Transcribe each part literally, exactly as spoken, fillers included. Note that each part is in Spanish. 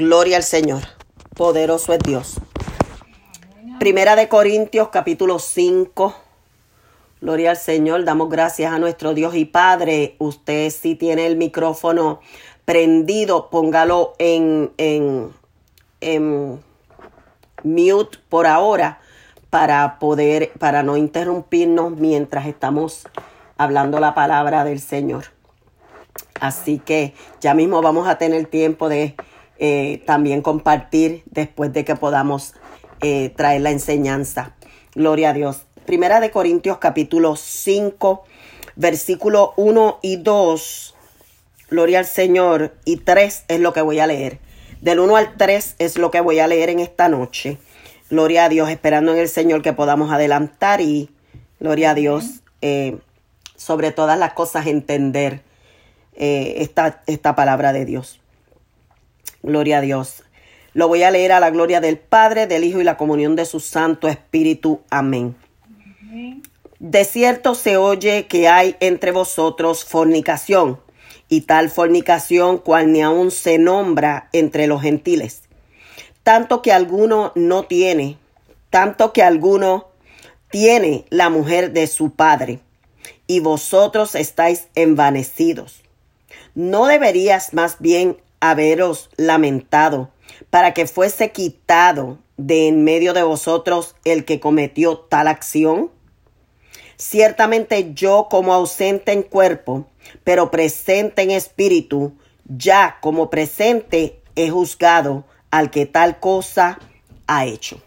Gloria al Señor. Poderoso es Dios. Primera de Corintios, capítulo cinco. Gloria al Señor. Damos gracias a nuestro Dios y Padre. Usted, si tiene el micrófono prendido, póngalo en, en, en mute por ahora para poder, para no interrumpirnos mientras estamos hablando la palabra del Señor. Así que ya mismo vamos a tener tiempo de eh, también compartir después de que podamos eh, traer la enseñanza. Gloria a Dios. Primera de Corintios capítulo cinco, versículo uno y dos, gloria al Señor, y tres es lo que voy a leer. Del uno al tres es lo que voy a leer en esta noche. Gloria a Dios, esperando en el Señor que podamos adelantar y, gloria a Dios, eh, sobre todas las cosas entender eh, esta, esta palabra de Dios. Gloria a Dios. Lo voy a leer a la gloria del Padre, del Hijo y la comunión de su Santo Espíritu. Amén. De cierto se oye que hay entre vosotros fornicación, y tal fornicación cual ni aun se nombra entre los gentiles, tanto que alguno no tiene, tanto que alguno tiene la mujer de su padre, y vosotros estáis envanecidos. ¿No deberías más bien haberos lamentado para que fuese quitado de en medio de vosotros el que cometió tal acción? Ciertamente yo, como ausente en cuerpo, pero presente en espíritu, ya como presente he juzgado al que tal cosa ha hecho.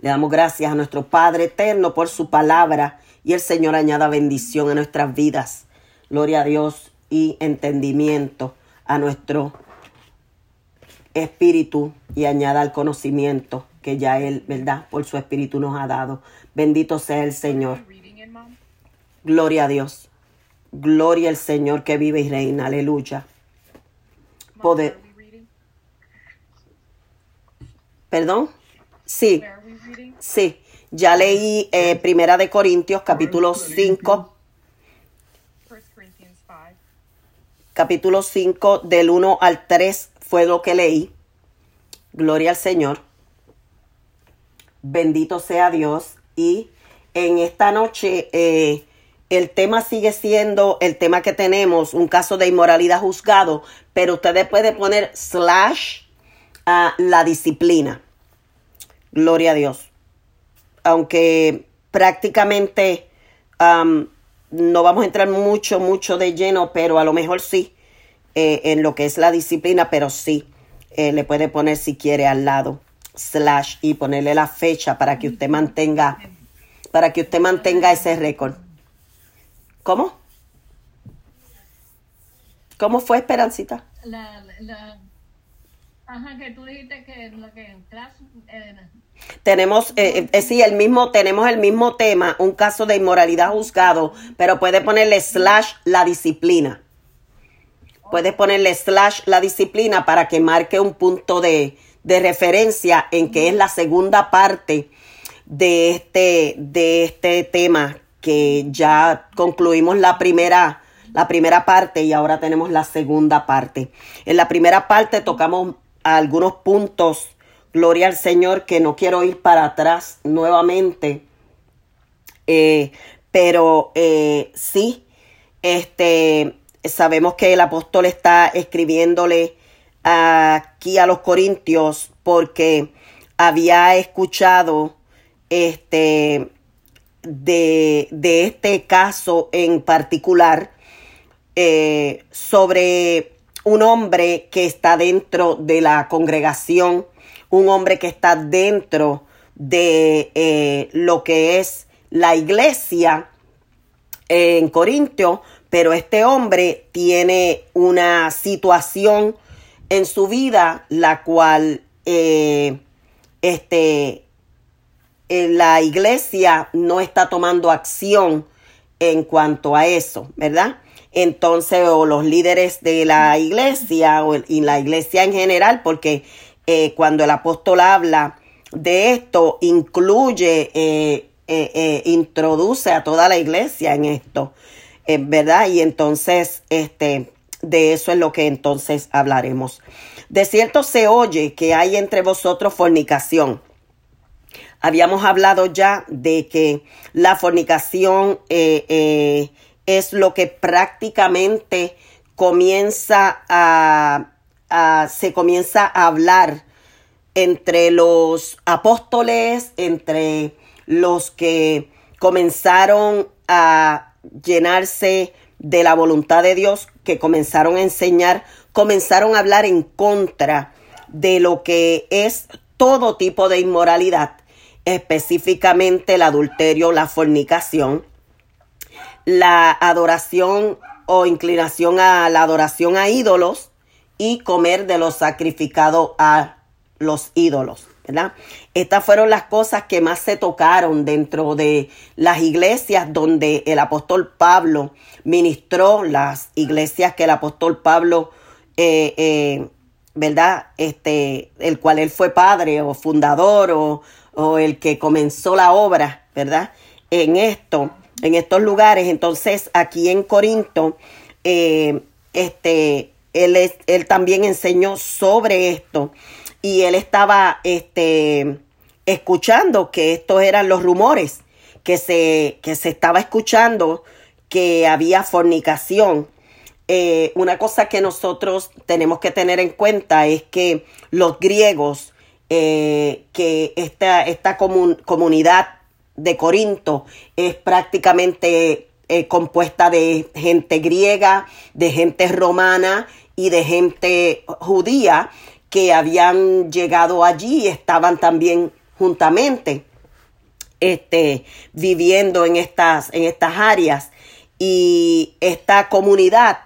Le damos gracias a nuestro Padre eterno por su palabra, y el Señor añada bendición a nuestras vidas. Gloria a Dios, y entendimiento a nuestro espíritu, y añada el conocimiento que ya Él, ¿verdad?, por su espíritu nos ha dado. Bendito sea el Señor. Gloria a Dios. Gloria al Señor que vive y reina. Aleluya. Poder. ¿Perdón? Sí. Sí. Ya leí eh, Primera de Corintios, capítulo cinco. Capítulo cinco, del uno al tres, fue lo que leí. Gloria al Señor. Bendito sea Dios. Y en esta noche eh, el tema sigue siendo el tema que tenemos, un caso de inmoralidad juzgado, pero ustedes pueden poner slash a la disciplina. Gloria a Dios. Aunque prácticamente um, no vamos a entrar mucho, mucho de lleno, pero a lo mejor sí, eh, en lo que es la disciplina, pero sí, eh, le puede poner si quiere al lado. Slash y ponerle la fecha para que usted mantenga, para que usted mantenga ese récord. ¿Cómo? ¿Cómo fue, Esperancita? La, la, ajá, que tú dijiste que lo que en clase era. Tenemos, eh, eh, sí, el mismo, tenemos el mismo tema, un caso de inmoralidad juzgado, pero puede ponerle slash la disciplina. Puedes ponerle slash la disciplina para que marque un punto de de referencia en que es la segunda parte de este, de este tema, que ya concluimos la primera, la primera parte y ahora tenemos la segunda parte. En la primera parte tocamos algunos puntos, gloria al Señor, que no quiero ir para atrás nuevamente, eh, pero eh, sí, este, sabemos que el apóstol está escribiéndole aquí a los corintios porque había escuchado este de, de este caso en particular eh, sobre un hombre que está dentro de la congregación, un hombre que está dentro de eh, lo que es la iglesia eh, en Corintio, pero este hombre tiene una situación en su vida, la cual eh, este, eh, la iglesia no está tomando acción en cuanto a eso, ¿verdad? Entonces, o los líderes de la iglesia, o el, y la iglesia en general, porque eh, cuando el apóstol habla de esto, incluye, eh, eh, eh, introduce a toda la iglesia en esto, eh, ¿verdad? Y entonces, este... de eso es lo que entonces hablaremos. De cierto se oye que hay entre vosotros fornicación. Habíamos hablado ya de que la fornicación eh, eh, es lo que prácticamente comienza a, a, se comienza a hablar entre los apóstoles, entre los que comenzaron a llenarse de la voluntad de Dios, que comenzaron a enseñar, comenzaron a hablar en contra de lo que es todo tipo de inmoralidad, específicamente el adulterio, la fornicación, la adoración o inclinación a la adoración a ídolos y comer de lo sacrificado a los ídolos, ¿verdad? Estas fueron las cosas que más se tocaron dentro de las iglesias donde el apóstol Pablo ministró, las iglesias que el apóstol Pablo, eh, eh, ¿verdad? Este, el cual él fue padre o fundador o o el que comenzó la obra, ¿verdad? En esto, en estos lugares. Entonces, aquí en Corinto, eh, este, él, es, él también enseñó sobre esto. Y él estaba este, escuchando que estos eran los rumores, que se, que se estaba escuchando que había fornicación. Eh, una cosa que nosotros tenemos que tener en cuenta es que los griegos, Eh, que esta, esta comun, comunidad de Corinto es prácticamente eh, compuesta de gente griega, de gente romana y de gente judía que habían llegado allí y estaban también juntamente este, viviendo en estas, en estas áreas. Y esta comunidad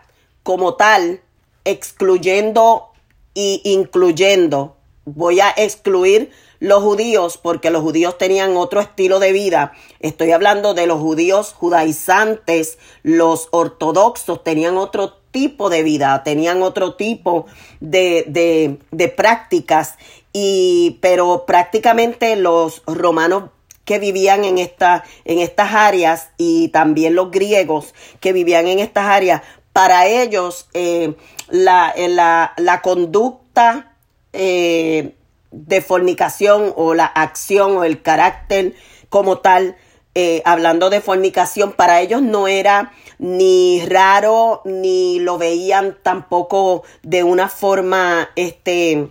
como tal, excluyendo e incluyendo, voy a excluir los judíos porque los judíos tenían otro estilo de vida. Estoy hablando de los judíos judaizantes, los ortodoxos tenían otro tipo de vida, tenían otro tipo de, de, de prácticas. Y, pero prácticamente los romanos que vivían en, esta, en estas áreas y también los griegos que vivían en estas áreas, para ellos eh, la, la, la conducta Eh, de fornicación o la acción o el carácter como tal, eh, hablando de fornicación, para ellos no era ni raro ni lo veían tampoco de una forma este,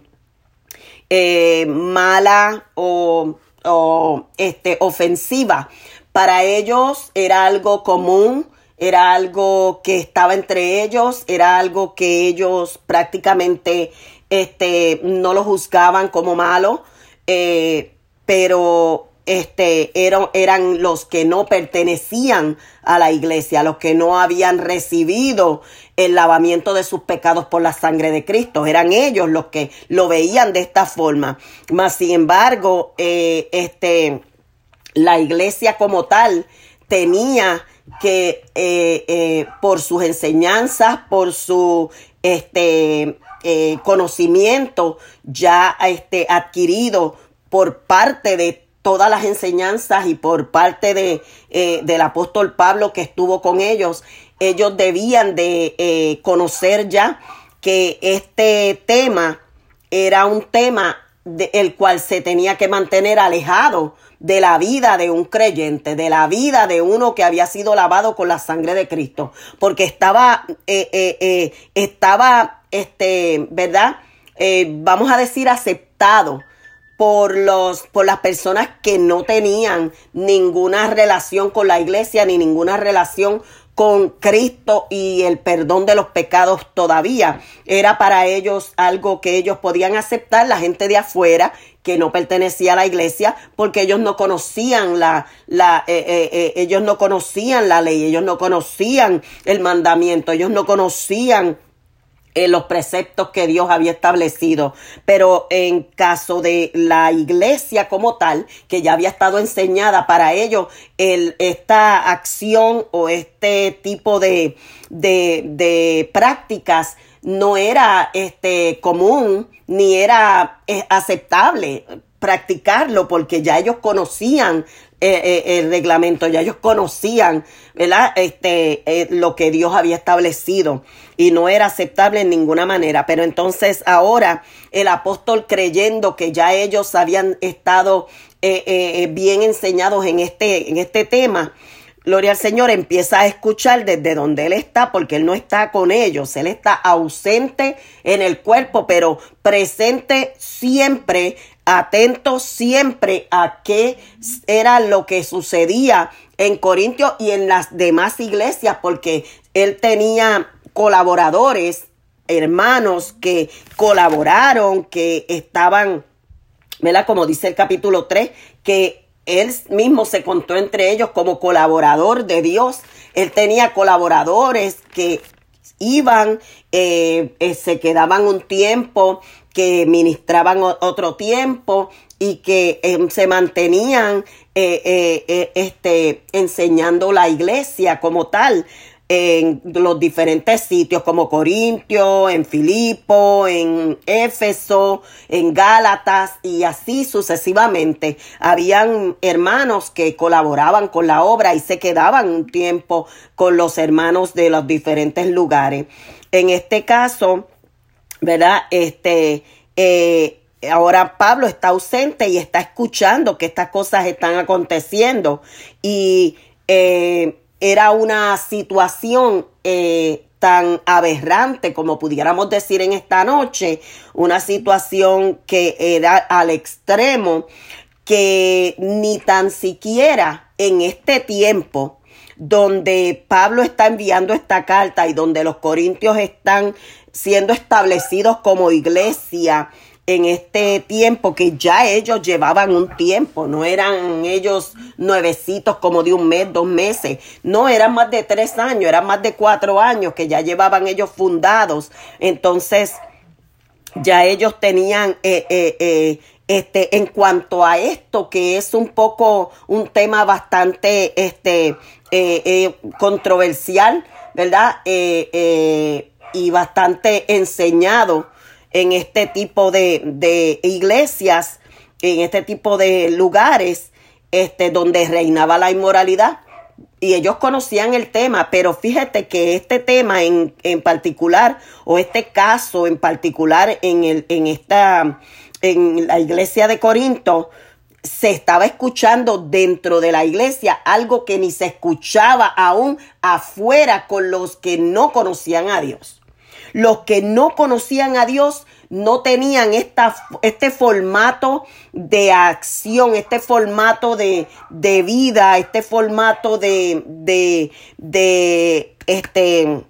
eh, mala o, o este, ofensiva. Para ellos era algo común, era algo que estaba entre ellos, era algo que ellos prácticamente Este, no lo juzgaban como malo, eh, pero este, eran, eran los que no pertenecían a la iglesia, los que no habían recibido el lavamiento de sus pecados por la sangre de Cristo. Eran ellos los que lo veían de esta forma. Mas, sin embargo, eh, este, la iglesia como tal tenía que, eh, eh, por sus enseñanzas, por su este Eh, conocimiento ya este, adquirido por parte de todas las enseñanzas y por parte de, eh, del apóstol Pablo que estuvo con ellos, ellos debían de eh, conocer ya que este tema era un tema de, el cual se tenía que mantener alejado de la vida de un creyente, de la vida de uno que había sido lavado con la sangre de Cristo, porque estaba, eh, eh, eh, estaba Este, ¿verdad? Eh, vamos a decir aceptado por los, por las personas que no tenían ninguna relación con la iglesia ni ninguna relación con Cristo y el perdón de los pecados todavía. Era para ellos algo que ellos podían aceptar, la gente de afuera que no pertenecía a la iglesia, porque ellos no conocían la, la eh, eh, eh, ellos no conocían la ley, ellos no conocían el mandamiento, ellos no conocían en los preceptos que Dios había establecido. Pero en caso de la iglesia como tal, que ya había estado enseñada, para ellos el, esta acción o este tipo de, de, de prácticas no era este, común ni era aceptable practicarlo, porque ya ellos conocían eh, eh, el reglamento, ya ellos conocían, ¿verdad? Este, eh, lo que Dios había establecido y no era aceptable en ninguna manera. Pero entonces ahora el apóstol, creyendo que ya ellos habían estado eh, eh, bien enseñados en este, en este tema, gloria al Señor, empieza a escuchar desde donde él está, porque él no está con ellos, él está ausente en el cuerpo, pero presente siempre, atento siempre a qué era lo que sucedía en Corintios y en las demás iglesias, porque él tenía colaboradores, hermanos que colaboraron, que estaban, ¿verdad? Como dice el capítulo tres, que él mismo se contó entre ellos como colaborador de Dios. Él tenía colaboradores que iban, eh, eh, se quedaban un tiempo, que ministraban otro tiempo y que eh, se mantenían eh, eh, eh, este, enseñando la iglesia como tal en los diferentes sitios como Corintio, en Filipo, en Éfeso, en Gálatas y así sucesivamente. Habían hermanos que colaboraban con la obra y se quedaban un tiempo con los hermanos de los diferentes lugares. En este caso, ¿verdad? Este, eh, ahora Pablo está ausente y está escuchando que estas cosas están aconteciendo y eh, era una situación eh, tan aberrante como pudiéramos decir en esta noche, una situación que era al extremo, que ni tan siquiera en este tiempo donde Pablo está enviando esta carta y donde los corintios están siendo establecidos como iglesia, en este tiempo que ya ellos llevaban un tiempo, no eran ellos nuevecitos como de un mes, dos meses, no, eran más de tres años, eran más de cuatro años que ya llevaban ellos fundados. Entonces ya ellos tenían, eh, eh, eh, este, en cuanto a esto, que es un poco un tema bastante este, eh, eh, controversial, ¿verdad? Eh, eh, y bastante enseñado en este tipo de, de iglesias, en este tipo de lugares, este, donde reinaba la inmoralidad. Y ellos conocían el tema, pero fíjate que este tema en, en particular, o este caso en particular en, el, en, esta, en la iglesia de Corinto, se estaba escuchando dentro de la iglesia algo que ni se escuchaba aún afuera con los que no conocían a Dios. Los que no conocían a Dios no tenían esta, este formato de acción, este formato de, de vida, este formato de, de, de este,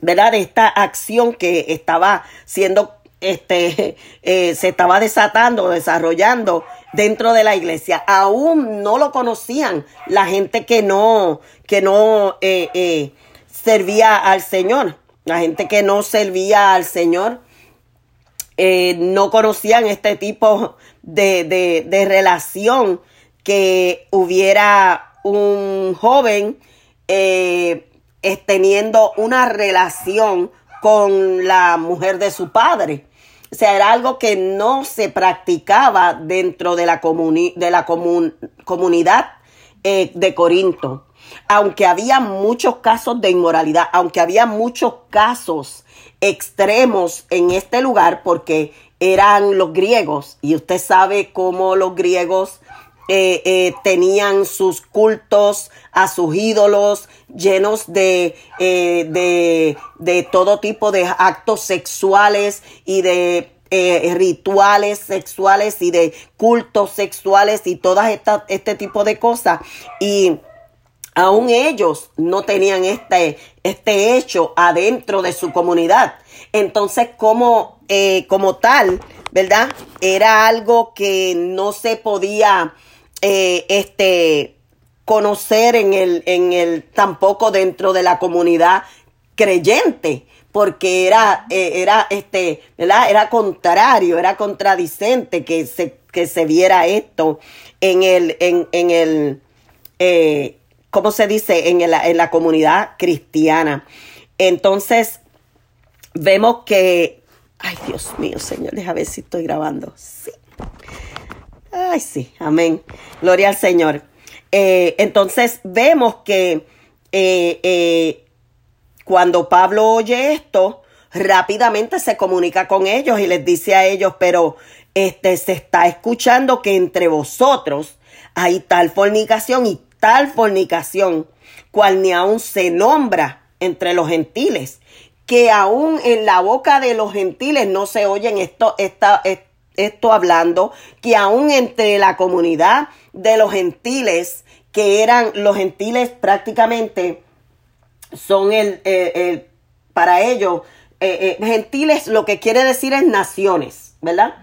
¿verdad? De esta acción que estaba siendo, este, eh, se estaba desatando, desarrollando dentro de la iglesia. Aún no lo conocían la gente que no, que no eh, eh, servía al Señor. La gente que no servía al Señor eh, no conocían este tipo de, de, de relación, que hubiera un joven eh, teniendo una relación con la mujer de su padre. O sea, era algo que no se practicaba dentro de la, comuni- de la comun- comunidad eh, de Corinto. Aunque había muchos casos de inmoralidad, aunque había muchos casos extremos en este lugar, porque eran los griegos, y usted sabe cómo los griegos eh, eh, tenían sus cultos a sus ídolos llenos de, eh, de, de todo tipo de actos sexuales y de Eh, rituales sexuales y de cultos sexuales y todas estas, este tipo de cosas. Y aún ellos no tenían este, este hecho adentro de su comunidad. Entonces, como, eh, como tal, ¿verdad? Era algo que no se podía eh, este, conocer en el, en el, tampoco dentro de la comunidad creyente, porque era, eh, era, este, ¿verdad? Era contrario, era contradicente que se, que se viera esto en el, en, en el, eh, ¿cómo se dice? En la, en la comunidad cristiana. Entonces, vemos que... Ay, Dios mío, Señor, déjame ver si estoy grabando. Sí. Ay, sí. Amén. Gloria al Señor. Eh, entonces vemos que eh, eh, cuando Pablo oye esto, rápidamente se comunica con ellos y les dice a ellos, pero este se está escuchando que entre vosotros hay tal fornicación y tal fornicación, cual ni aún se nombra entre los gentiles, que aún en la boca de los gentiles no se oyen esto, esta, esto hablando, que aún entre la comunidad de los gentiles, que eran los gentiles prácticamente son el, el, el para ellos, eh, eh, gentiles lo que quiere decir es naciones, ¿verdad?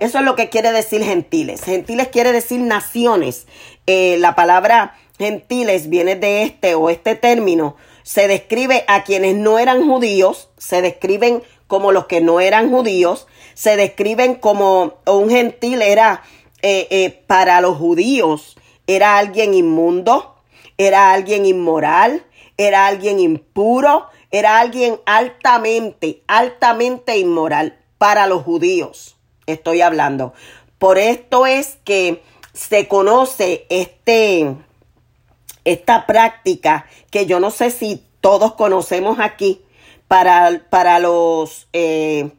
Eso es lo que quiere decir gentiles. Gentiles quiere decir naciones. Eh, la palabra gentiles viene de este o este término. Se describe a quienes no eran judíos, se describen como los que no eran judíos, se describen como un gentil era eh, eh, para los judíos, era alguien inmundo, era alguien inmoral, era alguien impuro, era alguien altamente, altamente inmoral para los judíos. Estoy hablando. Por esto es que se conoce este... esta práctica que yo no sé si todos conocemos aquí para, para los eh,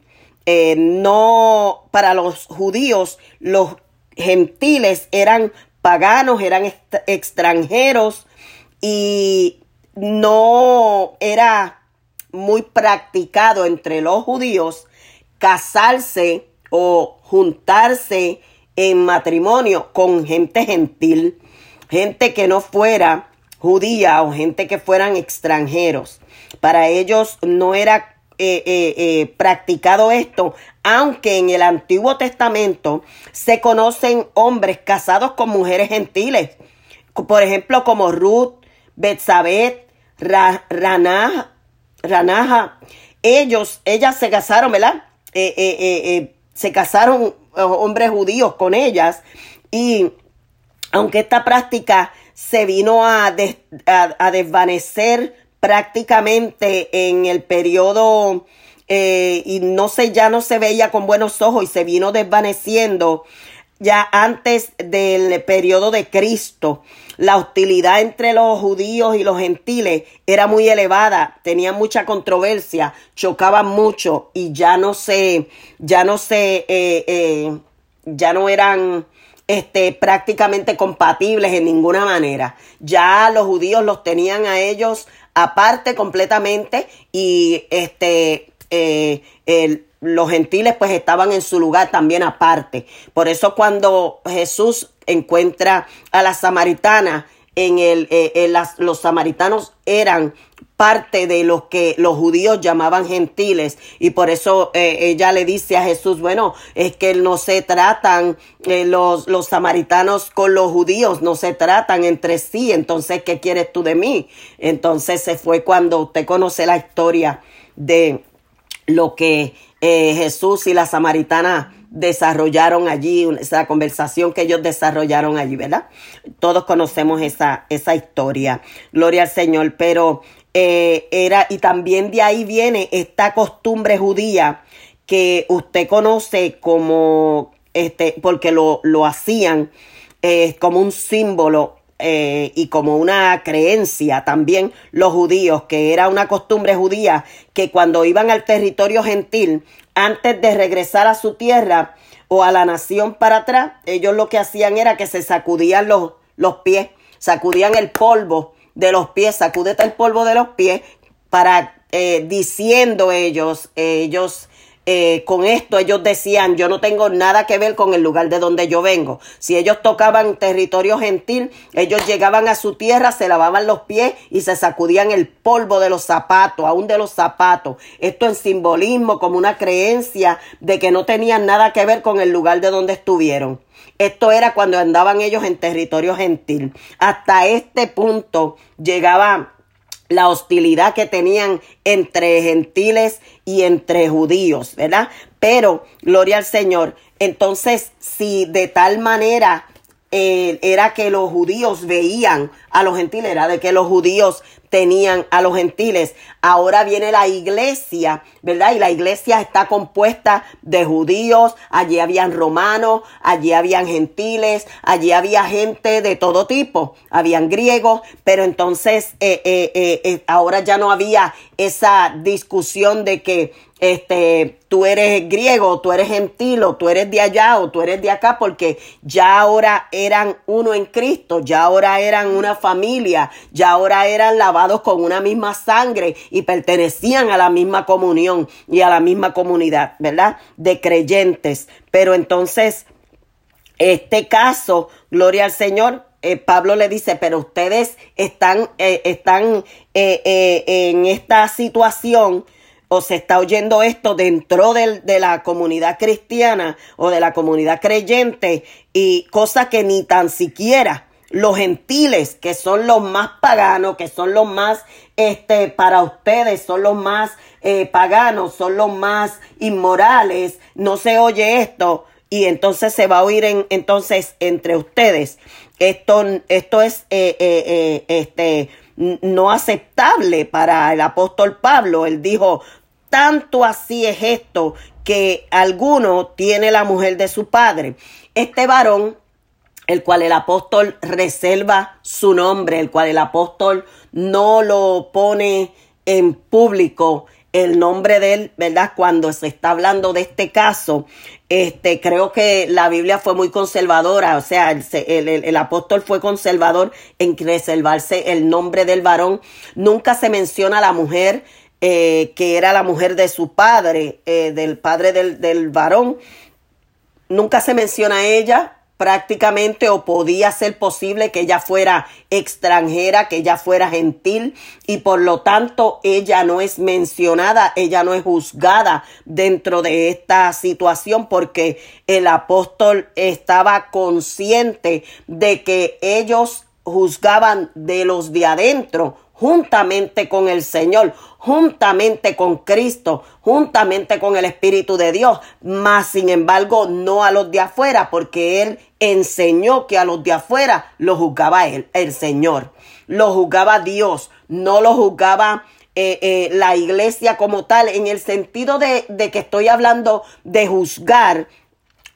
eh, no para los judíos, los gentiles eran paganos, eran ext- extranjeros y no era muy practicado entre los judíos casarse o juntarse en matrimonio con gente gentil. Gente que no fuera judía o gente que fueran extranjeros. Para ellos no era eh, eh, eh, practicado esto, aunque en el Antiguo Testamento se conocen hombres casados con mujeres gentiles. Por ejemplo, como Ruth, Betsabé, Ra, Ranaja, Ranaja. Ellos, ellas se casaron, ¿verdad? Eh, eh, eh, eh, se casaron hombres judíos con ellas y... aunque esta práctica se vino a, des, a, a desvanecer prácticamente en el periodo eh, y no sé, ya no se veía con buenos ojos y se vino desvaneciendo ya antes del periodo de Cristo. La hostilidad entre los judíos y los gentiles era muy elevada, tenían mucha controversia, chocaban mucho y ya no se, ya no se, eh, eh, ya no eran... Este, prácticamente compatibles en ninguna manera. Ya los judíos los tenían a ellos aparte completamente y este, eh, el, los gentiles pues estaban en su lugar también aparte. Por eso cuando Jesús encuentra a la samaritana, en el, eh, en las, los samaritanos eran parte de los que los judíos llamaban gentiles y por eso eh, ella le dice a Jesús, bueno, es que no se tratan eh, los, los samaritanos con los judíos, no se tratan entre sí, entonces ¿qué quieres tú de mí? Entonces se fue cuando usted conoce la historia de lo que eh, Jesús y la samaritana desarrollaron allí, esa conversación que ellos desarrollaron allí, ¿verdad? Todos conocemos esa, esa historia, gloria al Señor, pero Eh, era, y también de ahí viene esta costumbre judía que usted conoce como, este, porque lo, lo hacían eh, como un símbolo eh, y como una creencia también los judíos, que era una costumbre judía que cuando iban al territorio gentil, antes de regresar a su tierra o a la nación para atrás, ellos lo que hacían era que se sacudían los, los pies, sacudían el polvo de los pies, sacúdete el polvo de los pies para eh, diciendo ellos, eh, ellos eh, con esto ellos decían, yo no tengo nada que ver con el lugar de donde yo vengo. Si ellos tocaban territorio gentil, ellos llegaban a su tierra, se lavaban los pies y se sacudían el polvo de los zapatos, aún de los zapatos. Esto en simbolismo, como una creencia de que no tenían nada que ver con el lugar de donde estuvieron. Esto era cuando andaban ellos en territorio gentil. Hasta este punto llegaba la hostilidad que tenían entre gentiles y entre judíos, ¿verdad? Pero, gloria al Señor, entonces si de tal manera eh, era que los judíos veían a los gentiles, era de que los judíos tenían a los gentiles. Ahora viene la iglesia, ¿verdad? Y la iglesia está compuesta de judíos, allí habían romanos, allí habían gentiles, allí había gente de todo tipo, habían griegos, pero entonces eh, eh, eh, eh, ahora ya no había esa discusión de que este, tú eres griego, tú eres gentil, o tú eres de allá, o tú eres de acá, porque ya ahora eran uno en Cristo, ya ahora eran una familia, ya ahora eran lavados con una misma sangre y pertenecían a la misma comunión y a la misma comunidad, ¿verdad? De creyentes. Pero entonces, este caso, gloria al Señor, eh, Pablo le dice, pero ustedes están, eh, están eh, eh, en esta situación. O se está oyendo esto dentro de, de la comunidad cristiana o de la comunidad creyente, y cosa que ni tan siquiera los gentiles, que son los más paganos, que son los más, este, para ustedes son los más eh, paganos, son los más inmorales, no se oye esto, y entonces se va a oír en, entonces entre ustedes. Esto, esto es, eh, eh, eh, este... no aceptable para el apóstol Pablo. Él dijo, tanto así es esto que alguno tiene la mujer de su padre. Este varón, el cual el apóstol reserva su nombre, el cual el apóstol no lo pone en público, el nombre de él, ¿verdad? Cuando se está hablando de este caso, este, creo que la Biblia fue muy conservadora, o sea, el, el, el, el apóstol fue conservador en reservarse el nombre del varón. Nunca se menciona a la mujer, eh, que era la mujer de su padre, eh, del padre del, del varón. Nunca se menciona a ella. Prácticamente, o podía ser posible que ella fuera extranjera, que ella fuera gentil, y por lo tanto ella no es mencionada, ella no es juzgada dentro de esta situación, porque el apóstol estaba consciente de que ellos juzgaban de los de adentro, juntamente con el Señor, juntamente con Cristo, juntamente con el Espíritu de Dios, mas sin embargo no a los de afuera, porque Él enseñó que a los de afuera los juzgaba Él, el Señor, los juzgaba Dios, no los juzgaba eh, eh, la iglesia como tal, en el sentido de, de que estoy hablando de juzgar,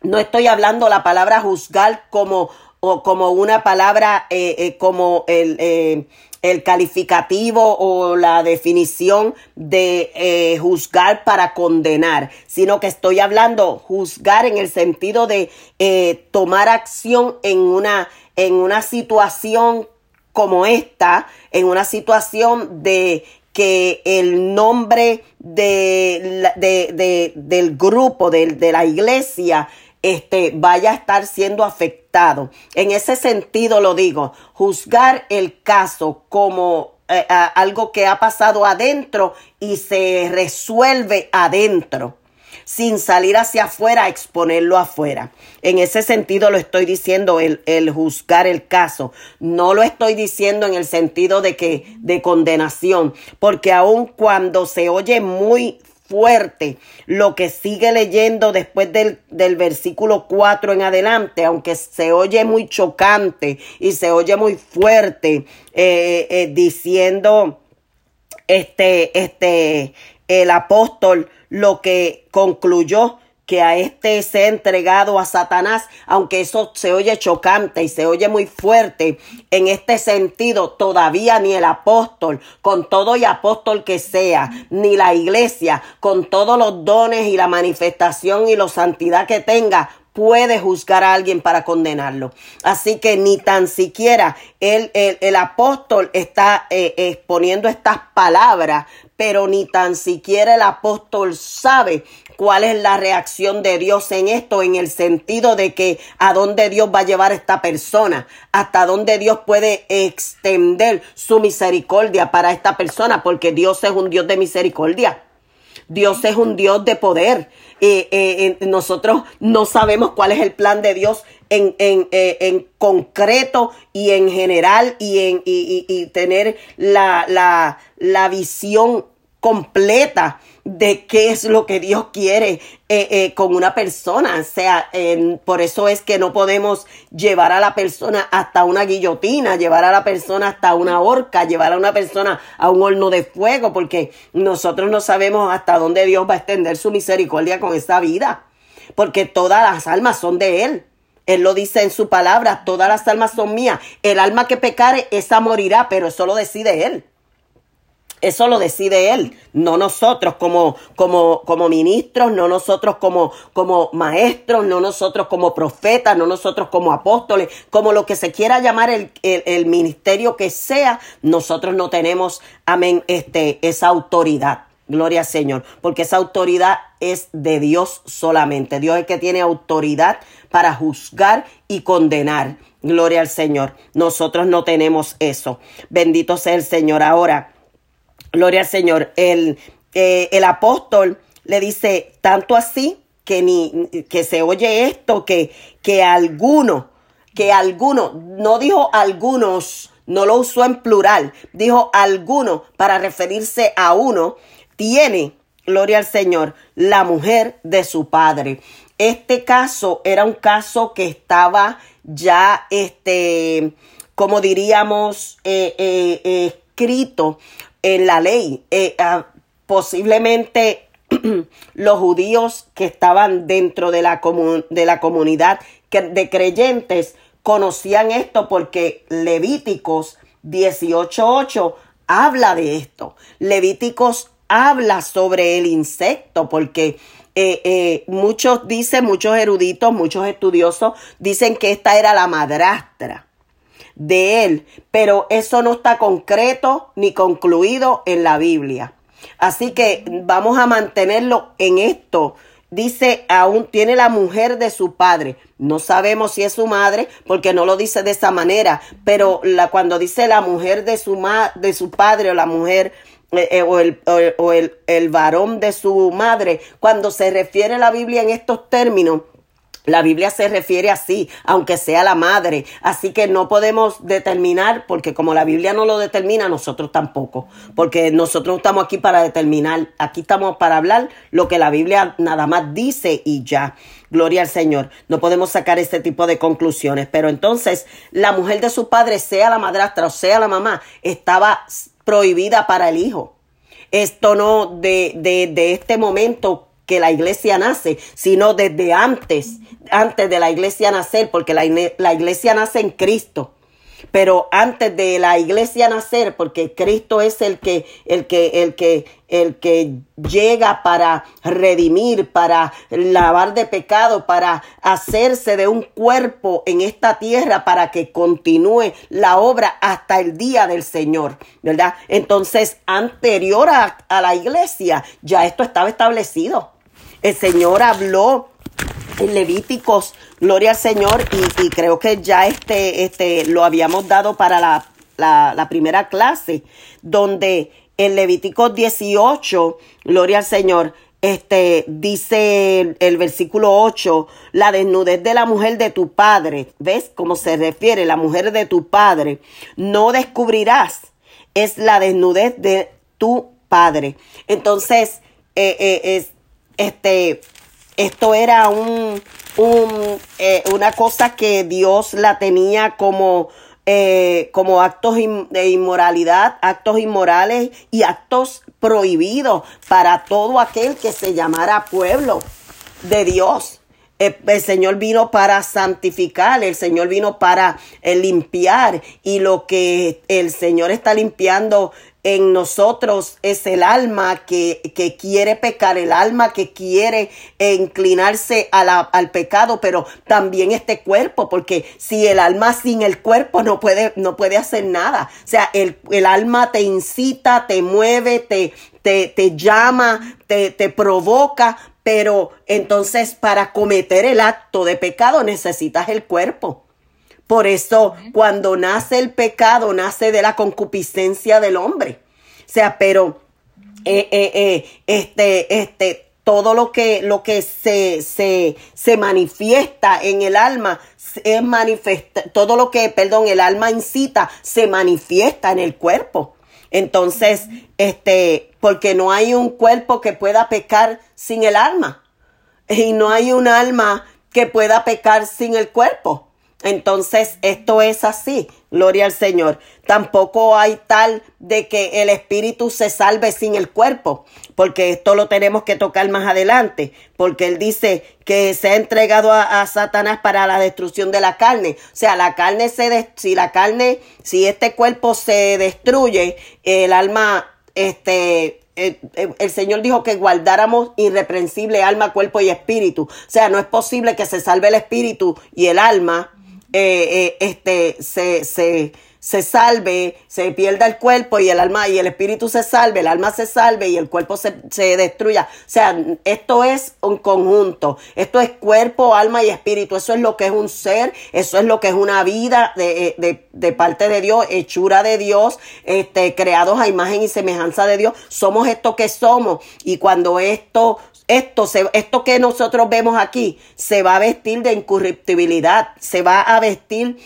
no estoy hablando la palabra juzgar como, o como una palabra, eh, eh, como el... Eh, el calificativo o la definición de eh, juzgar para condenar, sino que estoy hablando juzgar en el sentido de eh, tomar acción en una, en una situación como esta, en una situación de que el nombre de, de, de, del grupo, de, de la iglesia, este, vaya a estar siendo afectado. En ese sentido lo digo, juzgar el caso como eh, a, algo que ha pasado adentro y se resuelve adentro, sin salir hacia afuera a exponerlo afuera. En ese sentido lo estoy diciendo, el, el juzgar el caso. No lo estoy diciendo en el sentido de que de condenación, porque aun cuando se oye muy fuerte lo que sigue leyendo después del, del versículo cuatro en adelante, aunque se oye muy chocante y se oye muy fuerte, eh, eh, diciendo este, este, el apóstol lo que concluyó, que a este se ha entregado a Satanás, aunque eso se oye chocante y se oye muy fuerte, en este sentido todavía ni el apóstol, con todo y apóstol que sea, ni la iglesia, con todos los dones y la manifestación y la santidad que tenga, puede juzgar a alguien para condenarlo. Así que ni tan siquiera el, el, el apóstol está eh, exponiendo estas palabras, pero ni tan siquiera el apóstol sabe cuál es la reacción de Dios en esto, en el sentido de que a dónde Dios va a llevar a esta persona, hasta dónde Dios puede extender su misericordia para esta persona, porque Dios es un Dios de misericordia. Dios es un Dios de poder. Eh, eh, eh, nosotros no sabemos cuál es el plan de Dios en, en, eh, en concreto y en general, y, en, y, y, y tener la, la, la visión completa de qué es lo que Dios quiere eh, eh, con una persona. O sea, eh, por eso es que no podemos llevar a la persona hasta una guillotina, llevar a la persona hasta una horca, llevar a una persona a un horno de fuego, porque nosotros no sabemos hasta dónde Dios va a extender su misericordia con esa vida, porque todas las almas son de Él. Él lo dice en su palabra, todas las almas son mías. El alma que pecare, esa morirá, pero eso lo decide Él. Eso lo decide Él, no nosotros como, como, como ministros, no nosotros como, como maestros, no nosotros como profetas, no nosotros como apóstoles, como lo que se quiera llamar el, el, el ministerio que sea, nosotros no tenemos, amén, este, esa autoridad. Gloria al Señor, porque esa autoridad es de Dios solamente. Dios es el que tiene autoridad para juzgar y condenar. Gloria al Señor. Nosotros no tenemos eso. Bendito sea el Señor. Ahora, gloria al Señor. El, eh, el apóstol le dice, tanto así que ni que se oye esto, que, que algunos, que algunos, no dijo algunos, no lo usó en plural, dijo algunos para referirse a uno, tiene, gloria al Señor, la mujer de su padre. Este caso era un caso que estaba ya, este, como diríamos, eh, eh, eh, escrito en la ley. Eh, ah, posiblemente los judíos que estaban dentro de la, comun- de la comunidad de creyentes conocían esto, porque Levíticos dieciocho ocho habla de esto. Levíticos habla sobre el insecto, porque eh, eh, muchos dicen, muchos eruditos, muchos estudiosos dicen que esta era la madrastra de él, pero eso no está concreto ni concluido en la Biblia. Así que vamos a mantenerlo en esto. Dice, aún tiene la mujer de su padre. No sabemos si es su madre, porque no lo dice de esa manera, pero la, cuando dice la mujer de su, ma- de su padre o la mujer eh, eh, o, el, o, el, o el, el varón de su madre, cuando se refiere a la Biblia en estos términos, la Biblia se refiere así, aunque sea la madre. Así que no podemos determinar, porque como la Biblia no lo determina, nosotros tampoco. Porque nosotros no estamos aquí para determinar. Aquí estamos para hablar lo que la Biblia nada más dice y ya. Gloria al Señor. No podemos sacar este tipo de conclusiones. Pero entonces, la mujer de su padre, sea la madrastra o sea la mamá, estaba prohibida para el hijo. Esto no de, de, de este momento que la iglesia nace, sino desde antes, antes de la iglesia nacer, porque la, la iglesia nace en Cristo, pero antes de la iglesia nacer, porque Cristo es el que, el que, el que, el que llega para redimir, para lavar de pecado, para hacerse de un cuerpo en esta tierra para que continúe la obra hasta el día del Señor, ¿verdad? Entonces, anterior a, a la iglesia, ya esto estaba establecido. El Señor habló en Levíticos, gloria al Señor, y, y creo que ya este, este lo habíamos dado para la, la, la primera clase, donde en Levíticos dieciocho, gloria al Señor, este dice el, el versículo ocho, la desnudez de la mujer de tu padre, ¿ves cómo se refiere? La mujer de tu padre, no descubrirás, es la desnudez de tu padre. Entonces, eh, eh, es, este... Esto era un, un, eh, una cosa que Dios la tenía como, eh, como actos in, de inmoralidad, actos inmorales y actos prohibidos para todo aquel que se llamara pueblo de Dios. El, el Señor vino para santificar, el Señor vino para eh, limpiar, y lo que el Señor está limpiando en nosotros es el alma que, que quiere pecar, el alma que quiere inclinarse a la, al pecado, pero también este cuerpo, porque si el alma sin el cuerpo no puede, no puede hacer nada. O sea, el, el alma te incita, te mueve, te, te, te llama, te, te provoca, pero entonces para cometer el acto de pecado necesitas el cuerpo. Por eso, cuando nace el pecado, nace de la concupiscencia del hombre. O sea, pero eh, eh, eh, este, este, todo lo que, lo que se, se, se manifiesta en el alma, es manifesta, todo lo que, perdón, el alma incita, se manifiesta en el cuerpo. Entonces, este, porque no hay un cuerpo que pueda pecar sin el alma y no hay un alma que pueda pecar sin el cuerpo. Entonces, esto es así, gloria al Señor. Tampoco hay tal de que el espíritu se salve sin el cuerpo, porque esto lo tenemos que tocar más adelante, porque él dice que se ha entregado a, a Satanás para la destrucción de la carne. O sea, la carne se de, si la carne, si este cuerpo se destruye, el alma, este, el, el Señor dijo que guardáramos irreprensible alma, cuerpo y espíritu. O sea, no es posible que se salve el espíritu y el alma. Eh, eh, este se, se, se salve, se pierda el cuerpo y el alma, y el espíritu se salve, el alma se salve y el cuerpo se, se destruya. O sea, esto es un conjunto, esto es cuerpo, alma y espíritu, eso es lo que es un ser, eso es lo que es una vida de, de, de parte de Dios, hechura de Dios, este, creados a imagen y semejanza de Dios. Somos esto que somos, y cuando esto Esto, se, esto que nosotros vemos aquí se va a vestir de incorruptibilidad, se va a vestir,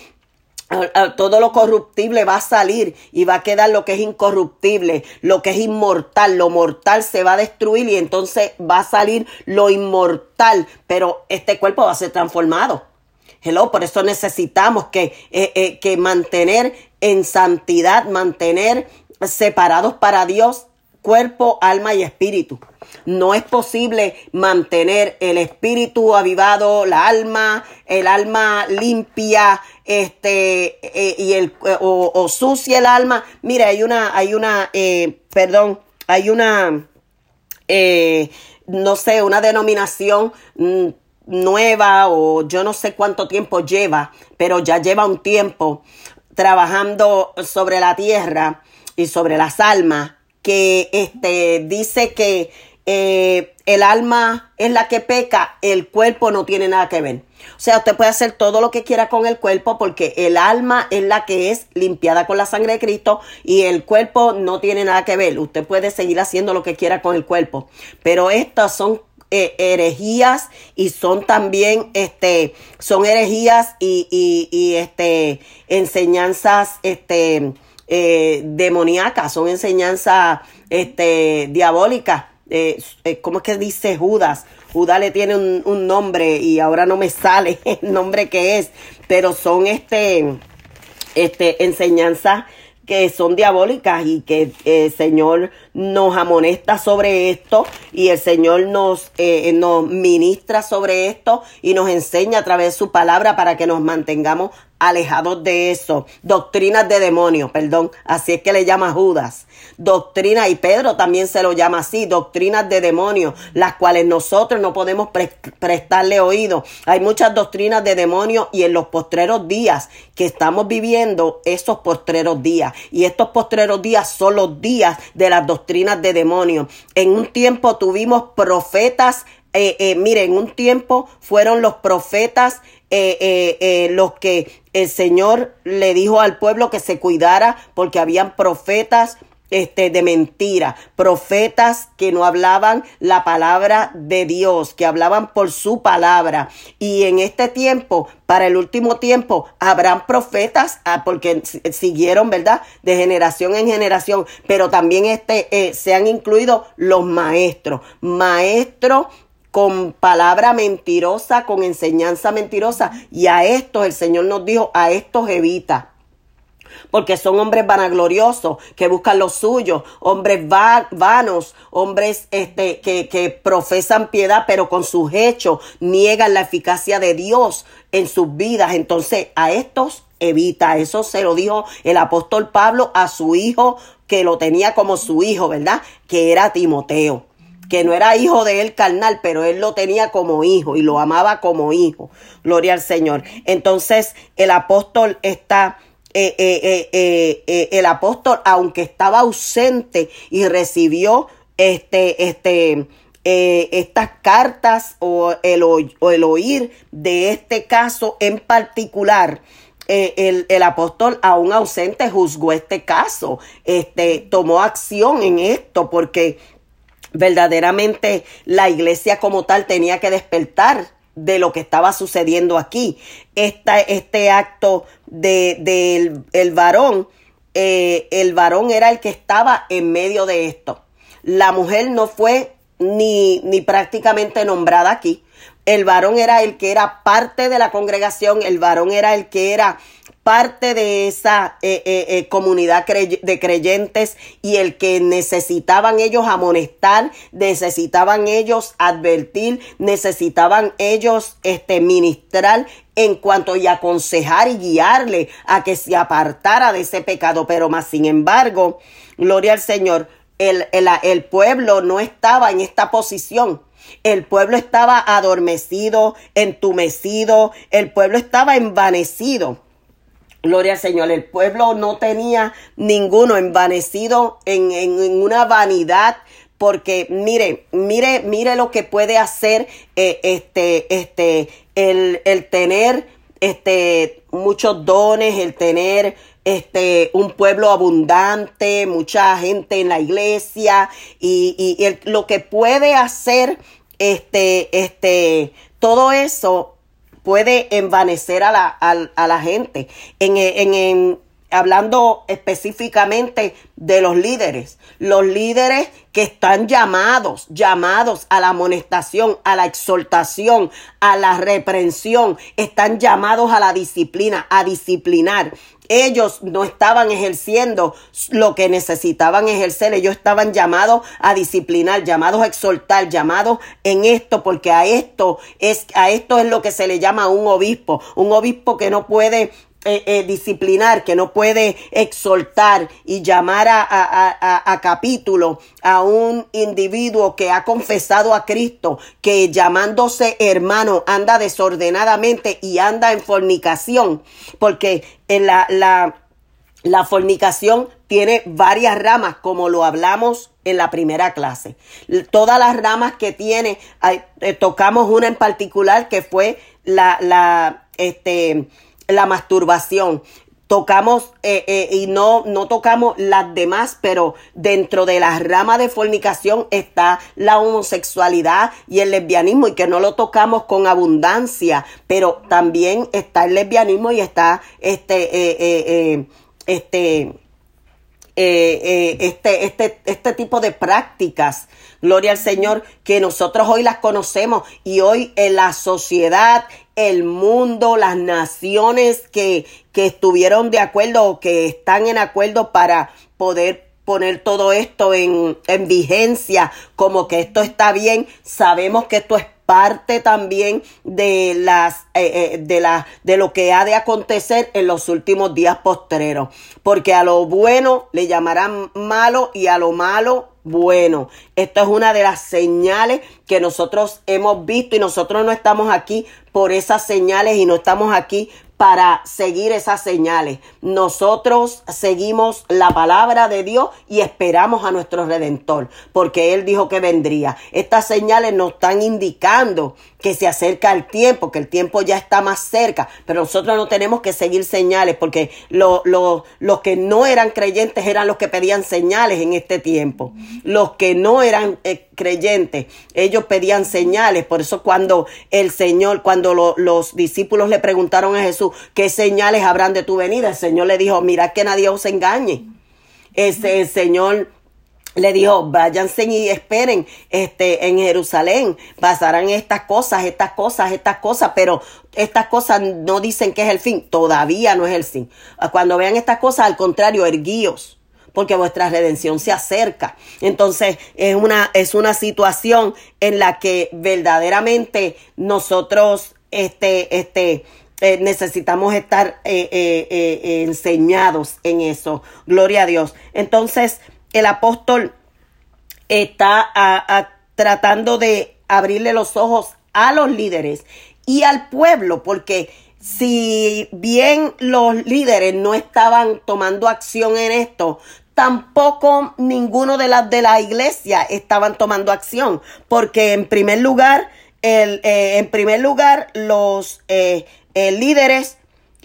todo lo corruptible va a salir y va a quedar lo que es incorruptible, lo que es inmortal, lo mortal se va a destruir y entonces va a salir lo inmortal, pero este cuerpo va a ser transformado. Hello, por eso necesitamos que, eh, eh, que mantener en santidad, mantener separados para Dios, cuerpo, alma y espíritu. No es posible mantener el espíritu avivado, la alma, el alma limpia, este, eh, y el, eh, o, o sucia el alma. Mira, hay una, hay una, eh, perdón, hay una, eh, no sé, una denominación mmm, nueva, o yo no sé cuánto tiempo lleva, pero ya lleva un tiempo trabajando sobre la tierra y sobre las almas, que este dice que eh, el alma es la que peca, el cuerpo no tiene nada que ver. O sea, usted puede hacer todo lo que quiera con el cuerpo porque el alma es la que es limpiada con la sangre de Cristo y el cuerpo no tiene nada que ver. Usted puede seguir haciendo lo que quiera con el cuerpo, pero estas son eh, herejías y son también este son herejías y y, y este enseñanzas este Eh, demoníacas, son enseñanzas este, diabólicas. Eh, eh, ¿Cómo es que dice Judas? Judas le tiene un, un nombre y ahora no me sale el nombre que es, pero son este, este, enseñanzas que son diabólicas y que eh, el Señor nos amonesta sobre esto y el Señor nos, eh, nos ministra sobre esto y nos enseña a través de su palabra para que nos mantengamos alejados de eso. Doctrinas de demonio, perdón, así es que le llama Judas. Doctrina, y Pedro también se lo llama así, doctrinas de demonio, las cuales nosotros no podemos pre- prestarle oído. Hay muchas doctrinas de demonio y en los postreros días que estamos viviendo, esos postreros días, y estos postreros días son los días de las doctrinas de demonio. En un tiempo tuvimos profetas, eh, eh, miren, en un tiempo fueron los profetas Eh, eh, eh, los que el Señor le dijo al pueblo que se cuidara porque habían profetas este, de mentira, profetas que no hablaban la palabra de Dios, que hablaban por su palabra. Y en este tiempo, para el último tiempo, habrán profetas, ah, porque siguieron, ¿verdad?, de generación en generación, pero también este, eh, se han incluido los maestros, maestros con palabra mentirosa, con enseñanza mentirosa. Y a estos el Señor nos dijo, a estos evita, porque son hombres vanagloriosos que buscan lo suyo, hombres va- vanos, hombres este, que, que profesan piedad, pero con sus hechos niegan la eficacia de Dios en sus vidas. Entonces a estos evita. Eso se lo dijo el apóstol Pablo a su hijo, que lo tenía como su hijo, ¿verdad?, que era Timoteo, que no era hijo de él carnal, pero él lo tenía como hijo y lo amaba como hijo. Gloria al Señor. Entonces el apóstol está, eh, eh, eh, eh, eh, el apóstol, aunque estaba ausente y recibió este, este, eh, estas cartas o el, o el oír de este caso en particular, Eh, el, el apóstol, aún ausente, juzgó este caso, este, tomó acción en esto, porque verdaderamente la iglesia como tal tenía que despertar de lo que estaba sucediendo aquí. Esta, este acto de, de el, el varón eh, el varón era el que estaba en medio de esto. La mujer no fue ni, ni prácticamente nombrada aquí. El varón era el que era parte de la congregación, el varón era el que era parte de esa eh, eh, eh, comunidad crey- de creyentes y el que necesitaban ellos amonestar, necesitaban ellos advertir, necesitaban ellos este, ministrar en cuanto y aconsejar y guiarle a que se apartara de ese pecado. Pero más sin embargo, gloria al Señor, el, el, el pueblo no estaba en esta posición. El pueblo estaba adormecido, entumecido, el pueblo estaba envanecido. Gloria al Señor, el pueblo no tenía ninguno envanecido en, en, en una vanidad, porque mire, mire, mire lo que puede hacer eh, este, este, el, el tener este, muchos dones, el tener este, un pueblo abundante, mucha gente en la iglesia, y, y, y el, lo que puede hacer este, este, todo eso puede envanecer a la, a, a la gente. En, en, en, hablando específicamente de los líderes, los líderes que están llamados, llamados a la amonestación, a la exhortación, a la reprensión, están llamados a la disciplina, a disciplinar. Ellos no estaban ejerciendo lo que necesitaban ejercer. Ellos estaban llamados a disciplinar, llamados a exhortar, llamados en esto, porque a esto es, a esto es lo que se le llama un obispo. Un obispo que no puede eh, eh, disciplinar, que no puede exhortar y llamar a, a, a, a capítulo a un individuo que ha confesado a Cristo, que llamándose hermano anda desordenadamente y anda en fornicación, porque La, la, la fornicación tiene varias ramas, como lo hablamos en la primera clase. Todas las ramas que tiene, tocamos una en particular que fue la, la, este, la masturbación. Tocamos eh, eh, y no, no tocamos las demás, pero dentro de la rama de fornicación está la homosexualidad y el lesbianismo, y que no lo tocamos con abundancia, pero también está el lesbianismo y está este, eh, eh, eh, este, eh, eh, este, este, este tipo de prácticas. Gloria al Señor, que nosotros hoy las conocemos, y hoy en la sociedad, el mundo, las naciones que, que estuvieron de acuerdo o que están en acuerdo para poder poner todo esto en, en vigencia, como que esto está bien. Sabemos que esto es parte también de las eh, eh, de la de lo que ha de acontecer en los últimos días postreros, porque a lo bueno le llamarán malo y a lo malo bueno. Esto es una de las señales que nosotros hemos visto, y nosotros no estamos aquí por esas señales y no estamos aquí para seguir esas señales. Nosotros seguimos la palabra de Dios y esperamos a nuestro Redentor, porque Él dijo que vendría. Estas señales nos están indicando que se acerca el tiempo, que el tiempo ya está más cerca, pero nosotros no tenemos que seguir señales, porque lo, lo, los que no eran creyentes eran los que pedían señales en este tiempo. Los que no eran eh, creyentes, ellos pedían señales. Por eso cuando el Señor, cuando lo, los discípulos le preguntaron a Jesús, ¿qué señales habrán de tu venida?, el Señor le dijo, mirad que nadie os engañe. Ese, el Señor le dijo, váyanse y esperen este, en Jerusalén, pasarán estas cosas, estas cosas, estas cosas, pero estas cosas no dicen que es el fin, todavía no es el fin. Cuando vean estas cosas, al contrario, erguíos, porque vuestra redención se acerca. Entonces es una, es una situación en la que verdaderamente nosotros este, este, eh, necesitamos estar eh, eh, eh, enseñados en eso. Gloria a Dios. Entonces el apóstol está a, a, tratando de abrirle los ojos a los líderes y al pueblo, porque si bien los líderes no estaban tomando acción en esto, tampoco ninguno de las de la iglesia estaban tomando acción, porque en primer lugar, el, eh, en primer lugar los eh, eh, líderes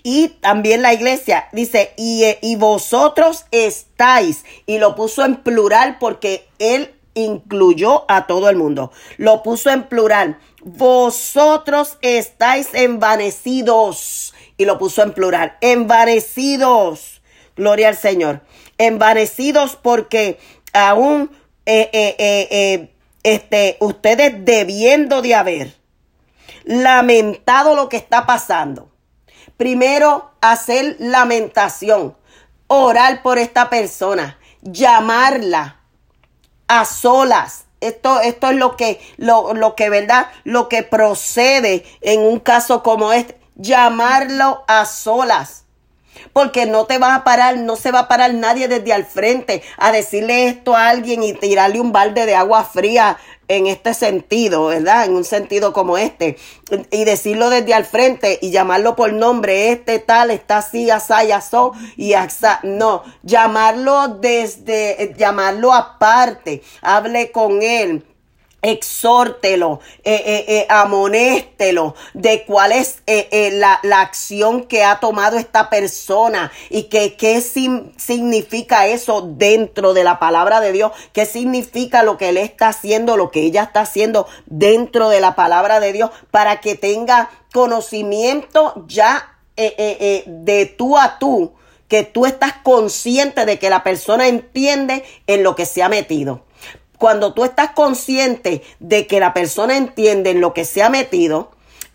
y también la iglesia dice, y, eh, y vosotros estáis, y lo puso en plural porque él incluyó a todo el mundo, lo puso en plural. Vosotros estáis envanecidos, y lo puso en plural, envanecidos Gloria al Señor. Envanecidos porque aún eh, eh, eh, eh, este, ustedes debiendo de haber lamentado lo que está pasando. Primero, hacer lamentación, orar por esta persona, llamarla a solas. Esto, esto es lo que, lo, lo que, ¿verdad? Lo que procede en un caso como este, llamarlo a solas. Porque no te vas a parar, no se va a parar nadie desde al frente a decirle esto a alguien y tirarle un balde de agua fría en este sentido, ¿verdad? En un sentido como este. Y decirlo desde al frente y llamarlo por nombre, este tal, está así, asá y asó y asá. No, llamarlo desde, llamarlo aparte, hable con él. Exhórtelo, eh, eh, eh, amonéstelo de cuál es eh, eh, la, la acción que ha tomado esta persona y que, qué sim, significa eso dentro de la palabra de Dios, qué significa lo que él está haciendo, lo que ella está haciendo dentro de la palabra de Dios, para que tenga conocimiento ya eh, eh, eh, de tú a tú, que tú estás consciente de que la persona entiende en lo que se ha metido. Cuando tú estás consciente de que la persona entiende en lo que se ha metido,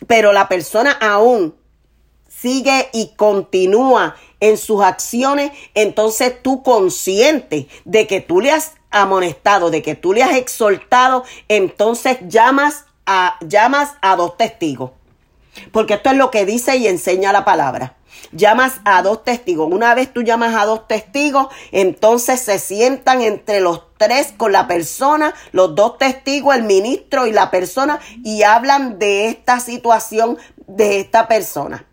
pero la persona aún sigue y continúa en sus acciones, entonces tú consciente de que tú le has amonestado, de que tú le has exhortado, entonces llamas a, llamas a dos testigos. Porque esto es lo que dice y enseña la palabra. Llamas a dos testigos. Una vez tú llamas a dos testigos, entonces se sientan entre los tres con la persona, los dos testigos, el ministro y la persona, y hablan de esta situación de esta persona.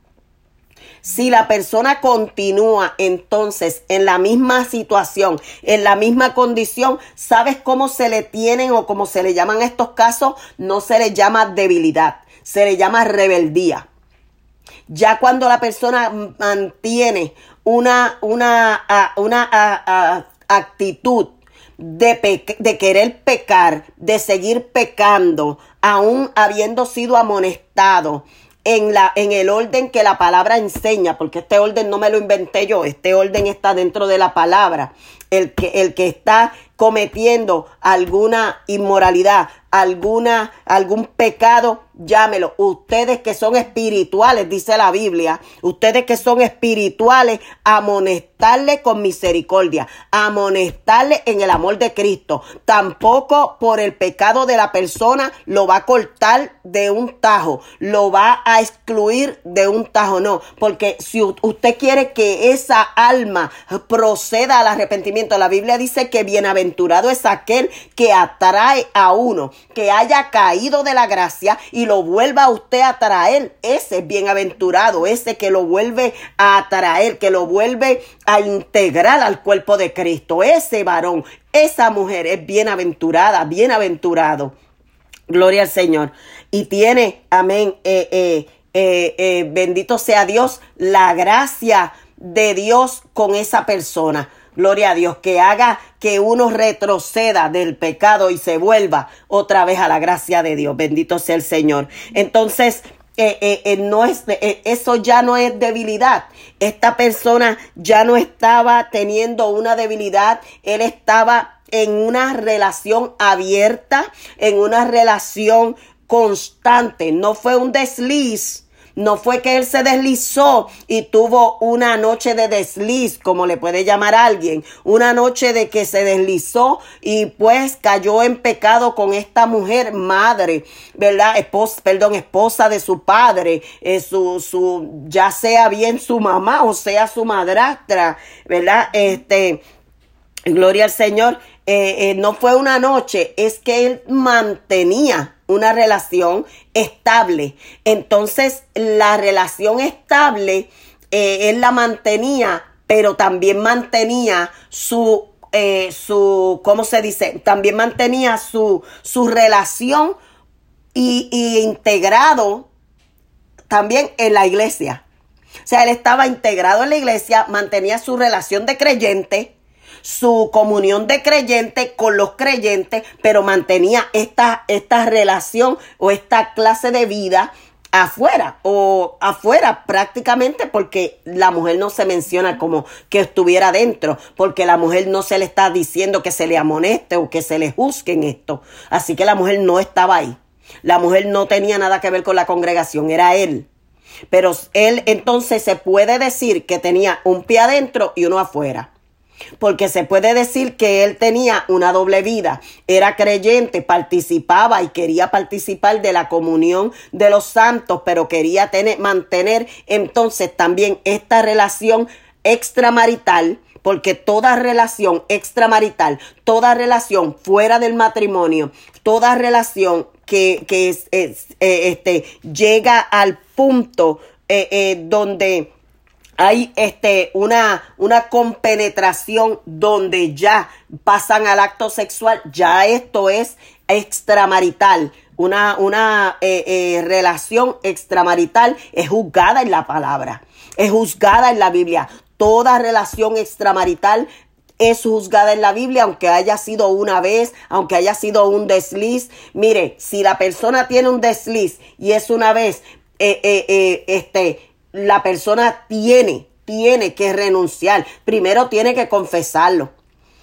Si la persona continúa entonces en la misma situación, en la misma condición, ¿sabes cómo se le tienen o cómo se le llaman estos casos? No se le llama debilidad, se le llama rebeldía. Ya cuando la persona mantiene una, una, una a, a, actitud de, pe- de querer pecar, de seguir pecando, aún habiendo sido amonestado en, la, en el orden que la palabra enseña, porque este orden no me lo inventé yo, este orden está dentro de la palabra. El que, el que está cometiendo alguna inmoralidad, alguna, algún pecado, llámelo. Ustedes que son espirituales, dice la Biblia, ustedes que son espirituales, amonestarle con misericordia, amonestarle en el amor de Cristo. Tampoco por el pecado de la persona lo va a cortar de un tajo, lo va a excluir de un tajo, no. Porque si usted quiere que esa alma proceda al arrepentimiento, la Biblia dice que bienaventurado es aquel que atrae a uno, que haya caído de la gracia y lo vuelva a usted a atraer. Ese es bienaventurado, ese que lo vuelve a atraer, que lo vuelve a integrar al cuerpo de Cristo. Ese varón, esa mujer es bienaventurada, bienaventurado. Gloria al Señor. Y tiene, amén, eh, eh, eh, eh, bendito sea Dios, la gracia de Dios con esa persona. Gloria a Dios, que haga que uno retroceda del pecado y se vuelva otra vez a la gracia de Dios. Bendito sea el Señor. Entonces, eh, eh, eh, no es, eh, eso ya no es debilidad. Esta persona ya no estaba teniendo una debilidad. Él estaba en una relación abierta, en una relación constante. No fue un desliz. No fue que él se deslizó y tuvo una noche de desliz, como le puede llamar a alguien. Una noche de que se deslizó y pues cayó en pecado con esta mujer madre, ¿verdad? Esposa, perdón, esposa de su padre, eh, su, su, ya sea bien su mamá o sea su madrastra, ¿verdad? Este, gloria al Señor. Eh, eh, no fue una noche, es que él mantenía una relación estable. Entonces, la relación estable, eh, él la mantenía, pero también mantenía su, eh, su, ¿cómo se dice? También mantenía su, su relación y, y integrado también en la iglesia. O sea, él estaba integrado en la iglesia, mantenía su relación de creyente, su comunión de creyente con los creyentes, pero mantenía esta, esta relación o esta clase de vida afuera o afuera prácticamente, porque la mujer no se menciona como que estuviera dentro, porque la mujer no se le está diciendo que se le amoneste o que se le juzgue en esto. Así que la mujer no estaba ahí. La mujer no tenía nada que ver con la congregación, era él. Pero él entonces se puede decir que tenía un pie adentro y uno afuera. Porque se puede decir que él tenía una doble vida, era creyente, participaba y quería participar de la comunión de los santos, pero quería tener, mantener entonces también esta relación extramarital, porque toda relación extramarital, toda relación fuera del matrimonio, toda relación que, que es, es, eh, este, llega al punto eh, eh, donde... Hay este, una, una compenetración donde ya pasan al acto sexual, ya esto es extramarital. Una, una eh, eh, relación extramarital es juzgada en la palabra, es juzgada en la Biblia. Toda relación extramarital es juzgada en la Biblia, aunque haya sido una vez, aunque haya sido un desliz. Mire, si la persona tiene un desliz y es una vez, eh, eh, eh, este... la persona tiene, tiene que renunciar. Primero tiene que confesarlo.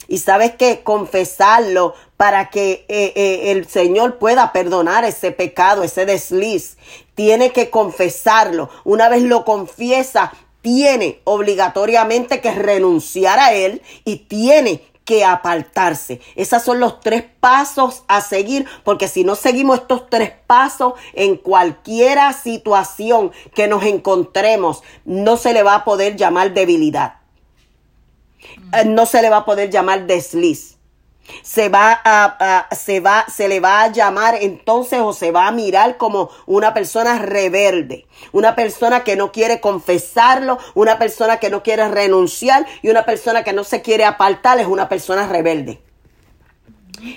Y ¿sabes qué? Confesarlo para que eh, eh, el Señor pueda perdonar ese pecado, ese desliz. Tiene que confesarlo. Una vez lo confiesa, tiene obligatoriamente que renunciar a él y tiene que apartarse. Esos son los tres pasos a seguir, porque si no seguimos estos tres pasos, en cualquiera situación que nos encontremos, no se le va a poder llamar debilidad. No se le va a poder llamar desliz. Se va a, a se va, se le va a llamar entonces, o se va a mirar como una persona rebelde, una persona que no quiere confesarlo, una persona que no quiere renunciar y una persona que no se quiere apartar es una persona rebelde.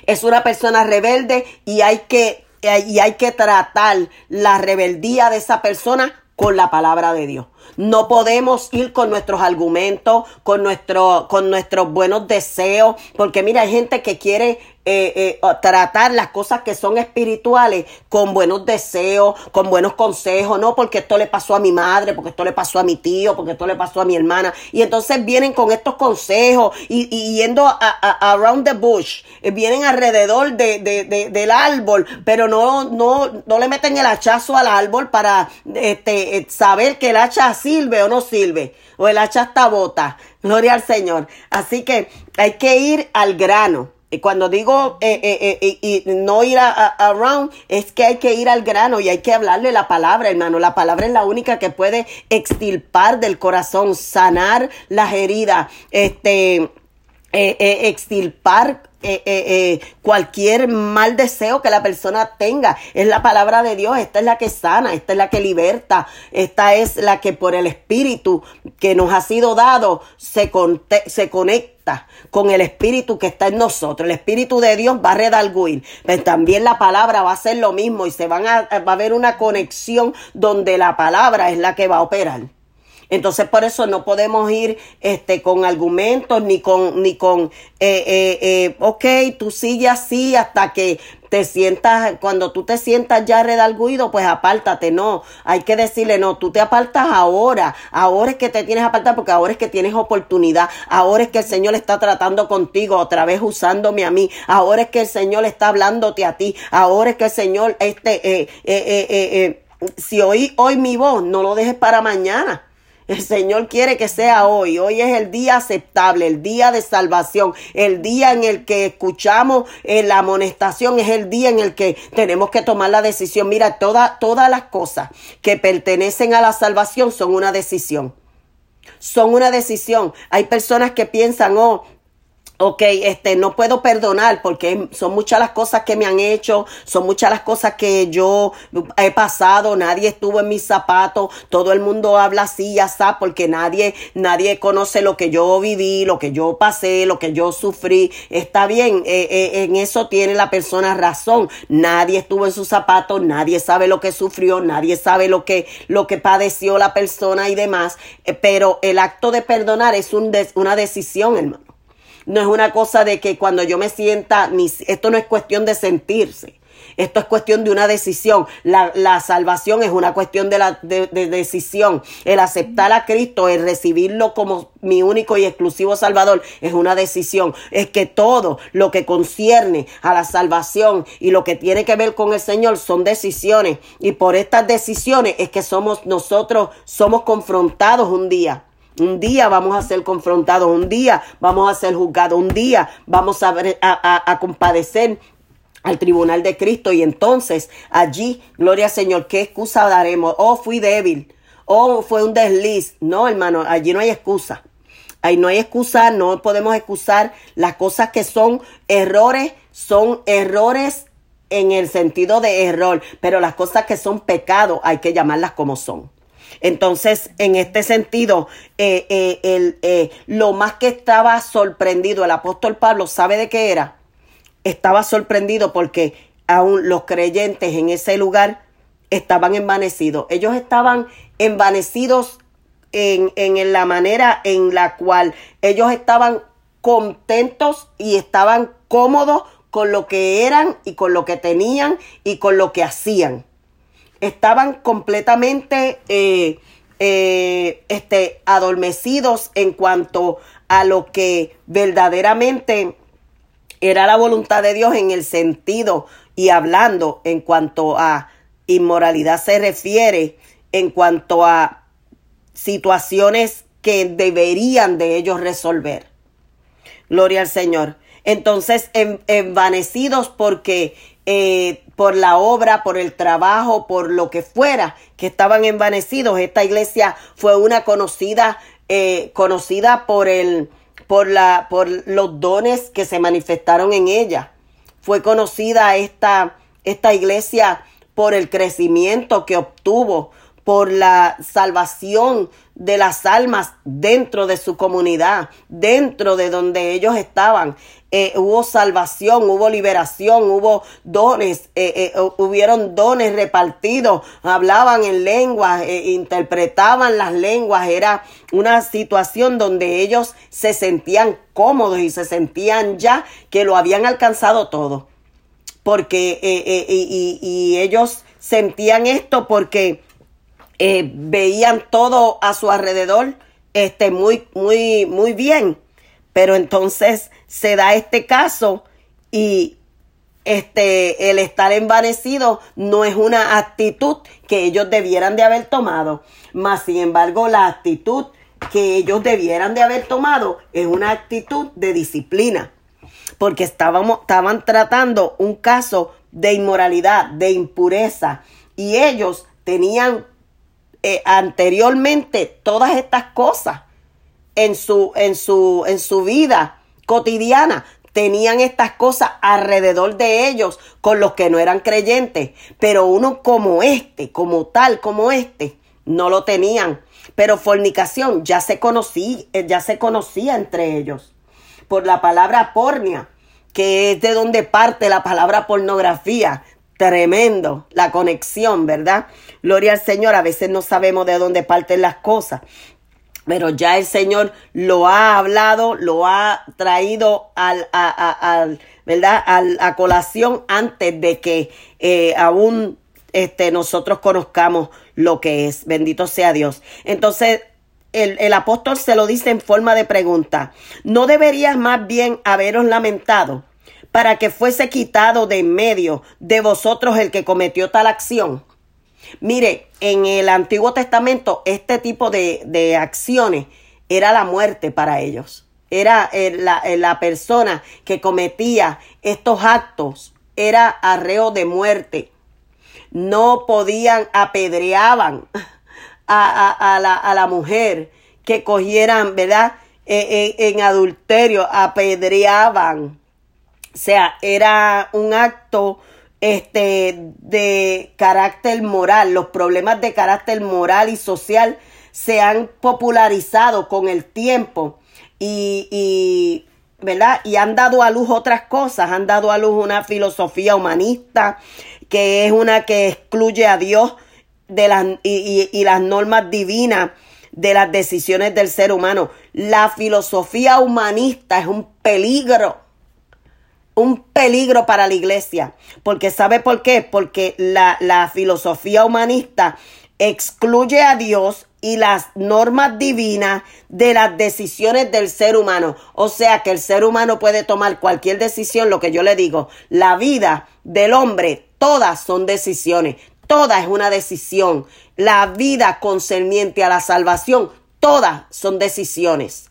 Es una persona rebelde y hay que, y hay que tratar la rebeldía de esa persona con la palabra de Dios. No podemos ir con nuestros argumentos, con, nuestro, con nuestros buenos deseos, porque mira, hay gente que quiere eh, eh, tratar las cosas que son espirituales con buenos deseos, con buenos consejos, no porque esto le pasó a mi madre, porque esto le pasó a mi tío, porque esto le pasó a mi hermana, y entonces vienen con estos consejos y, y yendo a, a, around the bush, vienen alrededor de, de, de, del árbol, pero no, no, no le meten el hachazo al árbol para este, saber que el hacha sirve o no sirve, o el hacha está bota, gloria al Señor. Así que hay que ir al grano, y cuando digo eh, eh, eh, y no ir a, a, around, es que hay que ir al grano y hay que hablarle la palabra, hermano. La palabra es la única que puede extirpar del corazón, sanar las heridas, este, eh, eh, extirpar Eh, eh, eh, cualquier mal deseo que la persona tenga. Es la palabra de Dios, esta es la que sana, esta es la que liberta, esta es la que por el Espíritu que nos ha sido dado se, con- se conecta con el Espíritu que está en nosotros. El Espíritu de Dios va a redarguir, pero también la palabra va a hacer lo mismo y se van a, va a haber una conexión donde la palabra es la que va a operar. Entonces, por eso no podemos ir este, con argumentos ni con, ni con eh, eh, eh, ok, tú sigue así hasta que te sientas, cuando tú te sientas ya redarguido, pues apártate. No, hay que decirle, no, tú te apartas ahora, ahora es que te tienes que apartar porque ahora es que tienes oportunidad, ahora es que el Señor está tratando contigo, otra vez usándome a mí, ahora es que el Señor está hablándote a ti, ahora es que el Señor, este, eh, eh, eh, eh, eh, si oí hoy mi voz, no lo dejes para mañana. El Señor quiere que sea hoy. Hoy es el día aceptable, el día de salvación, el día en el que escuchamos eh, la amonestación, es el día en el que tenemos que tomar la decisión. Mira, toda, todas las cosas que pertenecen a la salvación son una decisión. Son una decisión. Hay personas que piensan, oh, ok, este, no puedo perdonar porque son muchas las cosas que me han hecho, son muchas las cosas que yo he pasado, nadie estuvo en mis zapatos, todo el mundo habla así, ya está, porque nadie, nadie conoce lo que yo viví, lo que yo pasé, lo que yo sufrí. Está bien, eh, eh, en eso tiene la persona razón, nadie estuvo en sus zapatos, nadie sabe lo que sufrió, nadie sabe lo que, lo que padeció la persona y demás, eh, pero el acto de perdonar es un des, una decisión, hermano. No es una cosa de que cuando yo me sienta, ni, esto no es cuestión de sentirse. Esto es cuestión de una decisión. La, la salvación es una cuestión de, la, de, de decisión. El aceptar a Cristo, el recibirlo como mi único y exclusivo Salvador, es una decisión. Es que todo lo que concierne a la salvación y lo que tiene que ver con el Señor son decisiones. Y por estas decisiones es que somos nosotros somos confrontados un día. Un día vamos a ser confrontados, un día vamos a ser juzgados, un día vamos a, ver, a, a, a compadecer al tribunal de Cristo. Y entonces allí, gloria al Señor, ¿qué excusa daremos? Oh, fui débil, oh, fue un desliz. No, hermano, allí no hay excusa. Ahí no hay excusa, no podemos excusar las cosas que son errores, son errores en el sentido de error, pero las cosas que son pecado hay que llamarlas como son. Entonces, en este sentido, eh, eh, el, eh, lo más que estaba sorprendido el apóstol Pablo, ¿sabe de qué era? Estaba sorprendido porque aún los creyentes en ese lugar estaban envanecidos. Ellos estaban envanecidos en, en la manera en la cual ellos estaban contentos y estaban cómodos con lo que eran y con lo que tenían y con lo que hacían. Estaban completamente eh, eh, este, adormecidos en cuanto a lo que verdaderamente era la voluntad de Dios en el sentido y hablando en cuanto a inmoralidad se refiere, en cuanto a situaciones que deberían de ellos resolver. Gloria al Señor. Entonces, en, envanecidos porque... Eh, por la obra, por el trabajo, por lo que fuera, que estaban envanecidos. Esta iglesia fue una conocida, eh, conocida por el, por la, por los dones que se manifestaron en ella. Fue conocida esta, esta iglesia por el crecimiento que obtuvo, por la salvación de las almas dentro de su comunidad, dentro de donde ellos estaban. Eh, hubo salvación, hubo liberación, hubo dones, eh, eh, hubieron dones repartidos, hablaban en lenguas, eh, interpretaban las lenguas. Era una situación donde ellos se sentían cómodos y se sentían ya que lo habían alcanzado todo. Porque, eh, eh, y, y, y ellos sentían esto porque eh, veían todo a su alrededor, este, muy, muy, muy bien. Pero entonces se da este caso y este el estar envanecido no es una actitud que ellos debieran de haber tomado. Mas, sin embargo, la actitud que ellos debieran de haber tomado es una actitud de disciplina. Porque estábamos, estaban tratando un caso de inmoralidad, de impureza. Y ellos tenían eh, anteriormente todas estas cosas. En su, en su, en su vida cotidiana tenían estas cosas alrededor de ellos con los que no eran creyentes, pero uno como este, como tal, como este, no lo tenían. Pero fornicación ya se conocía, ya se conocía entre ellos por la palabra pornia, que es de donde parte la palabra pornografía. Tremendo la conexión, ¿verdad? Gloria al Señor. A veces no sabemos de dónde parten las cosas. Pero ya el Señor lo ha hablado, lo ha traído al, a, a, al, ¿verdad? Al, a colación antes de que eh, aún este, nosotros conozcamos lo que es. Bendito sea Dios. Entonces, el, el apóstol se lo dice en forma de pregunta. ¿No deberías más bien haberos lamentado para que fuese quitado de en medio de vosotros el que cometió tal acción? Mire, en el Antiguo Testamento este tipo de, de acciones era la muerte para ellos. Era la, la persona que cometía estos actos, era arreo de muerte. No podían, apedreaban a, a, a, la, a la mujer que cogieran, ¿verdad? En, en, en adulterio, apedreaban. O sea, era un acto... Este, de carácter moral. Los problemas de carácter moral y social se han popularizado con el tiempo y, y, ¿verdad? Y han dado a luz otras cosas, han dado a luz una filosofía humanista que es una que excluye a Dios de las, y, y, y las normas divinas de las decisiones del ser humano. La filosofía humanista es un peligro. un peligro para la iglesia. Porque ¿sabe por qué? Porque la, la filosofía humanista excluye a Dios y las normas divinas de las decisiones del ser humano. O sea que el ser humano puede tomar cualquier decisión, lo que yo le digo. La vida del hombre, todas son decisiones. Toda es una decisión. La vida concerniente a la salvación, todas son decisiones.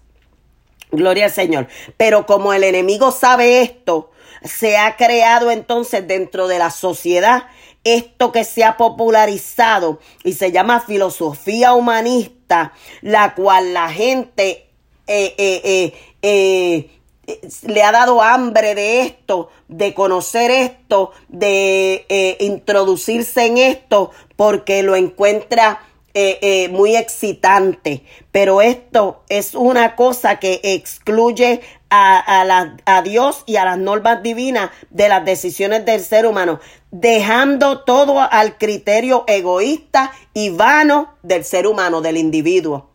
Gloria al Señor. Pero como el enemigo sabe esto, se ha creado entonces dentro de la sociedad esto que se ha popularizado y se llama filosofía humanista, la cual la gente eh, eh, eh, eh, eh, le ha dado hambre de esto, de conocer esto, de eh, introducirse en esto porque lo encuentra Eh, eh, muy excitante, pero esto es una cosa que excluye a, a, la, a Dios y a las normas divinas de las decisiones del ser humano, dejando todo al criterio egoísta y vano del ser humano, del individuo.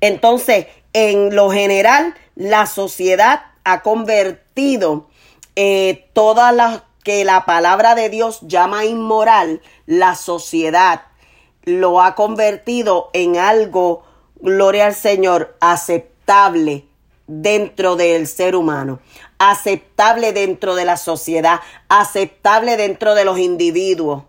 Entonces, en lo general, la sociedad ha convertido eh, todas las que la palabra de Dios llama inmoral, la sociedad lo ha convertido en algo, gloria al Señor, aceptable dentro del ser humano, aceptable dentro de la sociedad, aceptable dentro de los individuos.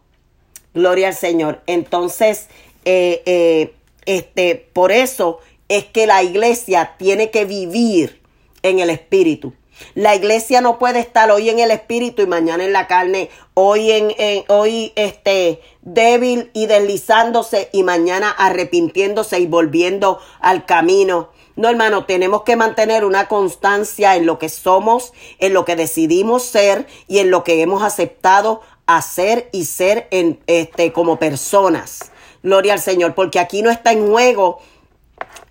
Gloria al Señor. Entonces, eh, eh, este, por eso es que la iglesia tiene que vivir en el espíritu. La iglesia no puede estar hoy en el espíritu y mañana en la carne, hoy en, en hoy este débil y deslizándose y mañana arrepintiéndose y volviendo al camino. No, hermano, tenemos que mantener una constancia en lo que somos, en lo que decidimos ser y en lo que hemos aceptado hacer y ser en, este, como personas. Gloria al Señor, porque aquí no está en juego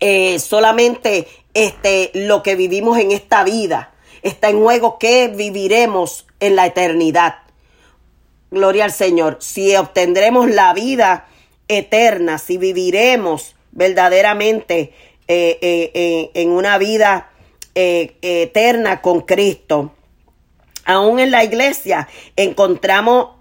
eh, solamente este, lo que vivimos en esta vida. Está en juego que viviremos en la eternidad. Gloria al Señor. Si obtendremos la vida eterna, si viviremos verdaderamente eh, eh, eh, en una vida eh, eterna con Cristo. Aún en la iglesia encontramos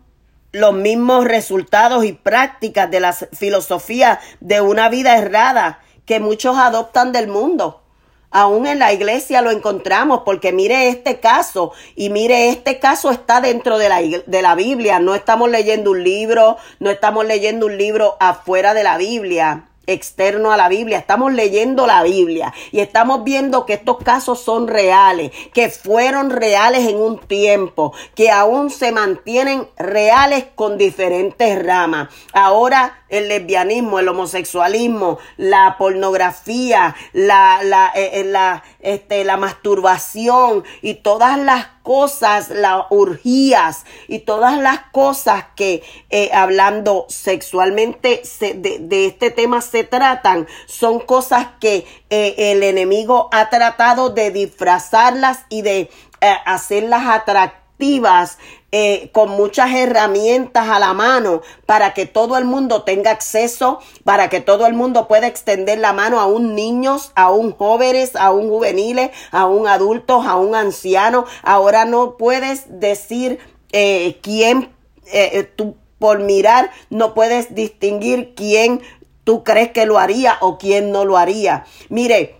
los mismos resultados y prácticas de la filosofía de una vida errada que muchos adoptan del mundo. Aún en la iglesia lo encontramos, porque mire este caso, y mire este caso está dentro de la, de la Biblia. No estamos leyendo un libro, no estamos leyendo un libro afuera de la Biblia, externo a la Biblia. Estamos leyendo la Biblia y estamos viendo que estos casos son reales, que fueron reales en un tiempo, que aún se mantienen reales con diferentes ramas. Ahora el lesbianismo, el homosexualismo, la pornografía, la, la, eh, la, este, la masturbación y todas las cosas, las orgías y todas las cosas que eh, hablando sexualmente se, de, de este tema se tratan, son cosas que eh, el enemigo ha tratado de disfrazarlas y de eh, hacerlas atractivas Eh, con muchas herramientas a la mano para que todo el mundo tenga acceso, para que todo el mundo pueda extender la mano, aún niños, aún jóvenes, aún juveniles, aún adultos, aún ancianos. Ahora no puedes decir eh, quién, eh, tú por mirar, no puedes distinguir quién tú crees que lo haría o quién no lo haría. Mire,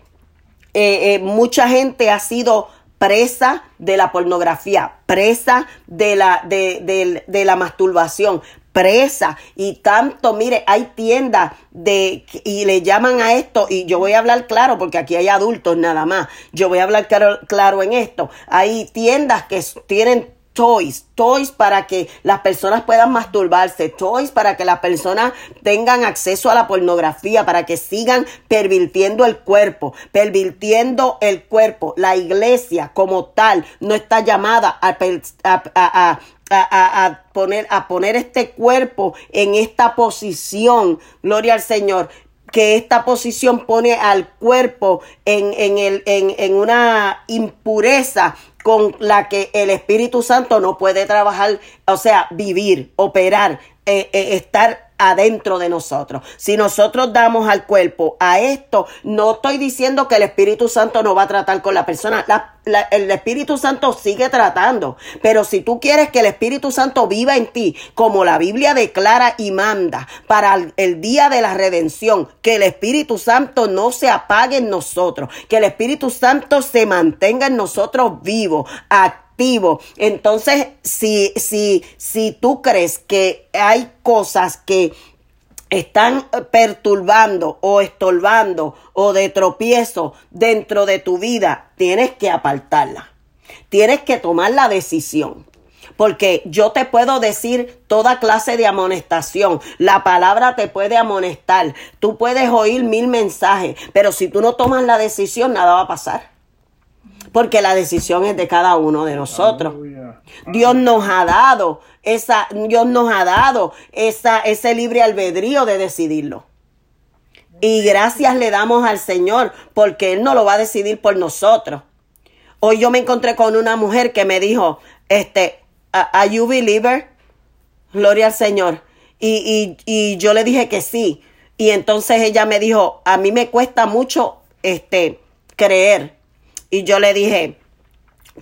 eh, eh, mucha gente ha sido presa de la pornografía, presa de la, de, de, de la masturbación, presa y tanto. Mire, hay tiendas de, y le llaman a esto, y yo voy a hablar claro porque aquí hay adultos nada más, yo voy a hablar claro, claro en esto. Hay tiendas que tienen toys, toys para que las personas puedan masturbarse, toys para que las personas tengan acceso a la pornografía, para que sigan pervirtiendo el cuerpo, pervirtiendo el cuerpo. La iglesia como tal no está llamada a, a, a, a, a, poner, a poner este cuerpo en esta posición, gloria al Señor, que esta posición pone al cuerpo en, en, el, en, en una impureza con la que el Espíritu Santo no puede trabajar, o sea, vivir, operar eh, eh, estar adentro de nosotros. Si nosotros damos al cuerpo a esto, no estoy diciendo que el Espíritu Santo no va a tratar con la persona. La, la, el Espíritu Santo sigue tratando. Pero si tú quieres que el Espíritu Santo viva en ti, como la Biblia declara y manda para el, el día de la redención, que el Espíritu Santo no se apague en nosotros, que el Espíritu Santo se mantenga en nosotros vivo, activo. Entonces, si, si, si tú crees que hay cosas que están perturbando o estorbando o de tropiezo dentro de tu vida, tienes que apartarla. Tienes que tomar la decisión. Porque yo te puedo decir toda clase de amonestación. La palabra te puede amonestar. Tú puedes oír mil mensajes, pero si tú no tomas la decisión, nada va a pasar. Porque la decisión es de cada uno de nosotros. Aleluya. Dios nos ha dado esa, Dios nos ha dado esa, ese libre albedrío de decidirlo. Y gracias le damos al Señor porque Él no lo va a decidir por nosotros. Hoy yo me encontré con una mujer que me dijo, este, ¿are you believer? Gloria al Señor. Y, y, y yo le dije que sí. Y entonces ella me dijo, a mí me cuesta mucho este, creer. Y yo le dije,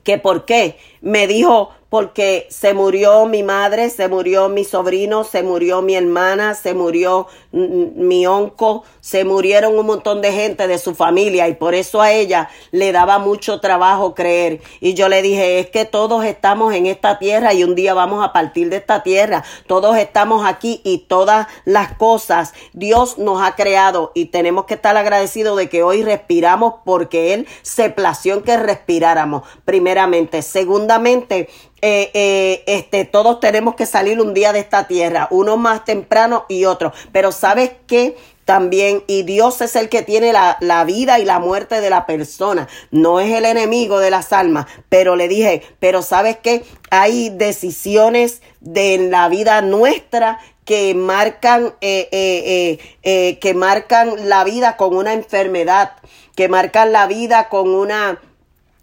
¿que por qué? Me dijo, porque se murió mi madre, se murió mi sobrino, se murió mi hermana, se murió mi onco, se murieron un montón de gente de su familia y por eso a ella le daba mucho trabajo creer. Y yo le dije, es que todos estamos en esta tierra y un día vamos a partir de esta tierra. Todos estamos aquí y todas las cosas Dios nos ha creado y tenemos que estar agradecidos de que hoy respiramos porque Él se plació en que respiráramos, primeramente. Segundamente, Eh, eh, este, todos tenemos que salir un día de esta tierra, uno más temprano y otro, pero ¿sabes qué? También, y Dios es el que tiene la, la vida y la muerte de la persona, no es el enemigo de las almas, pero le dije, pero ¿sabes qué? Hay decisiones de la vida nuestra que marcan, eh, eh, eh, eh, que marcan la vida con una enfermedad, que marcan la vida con una,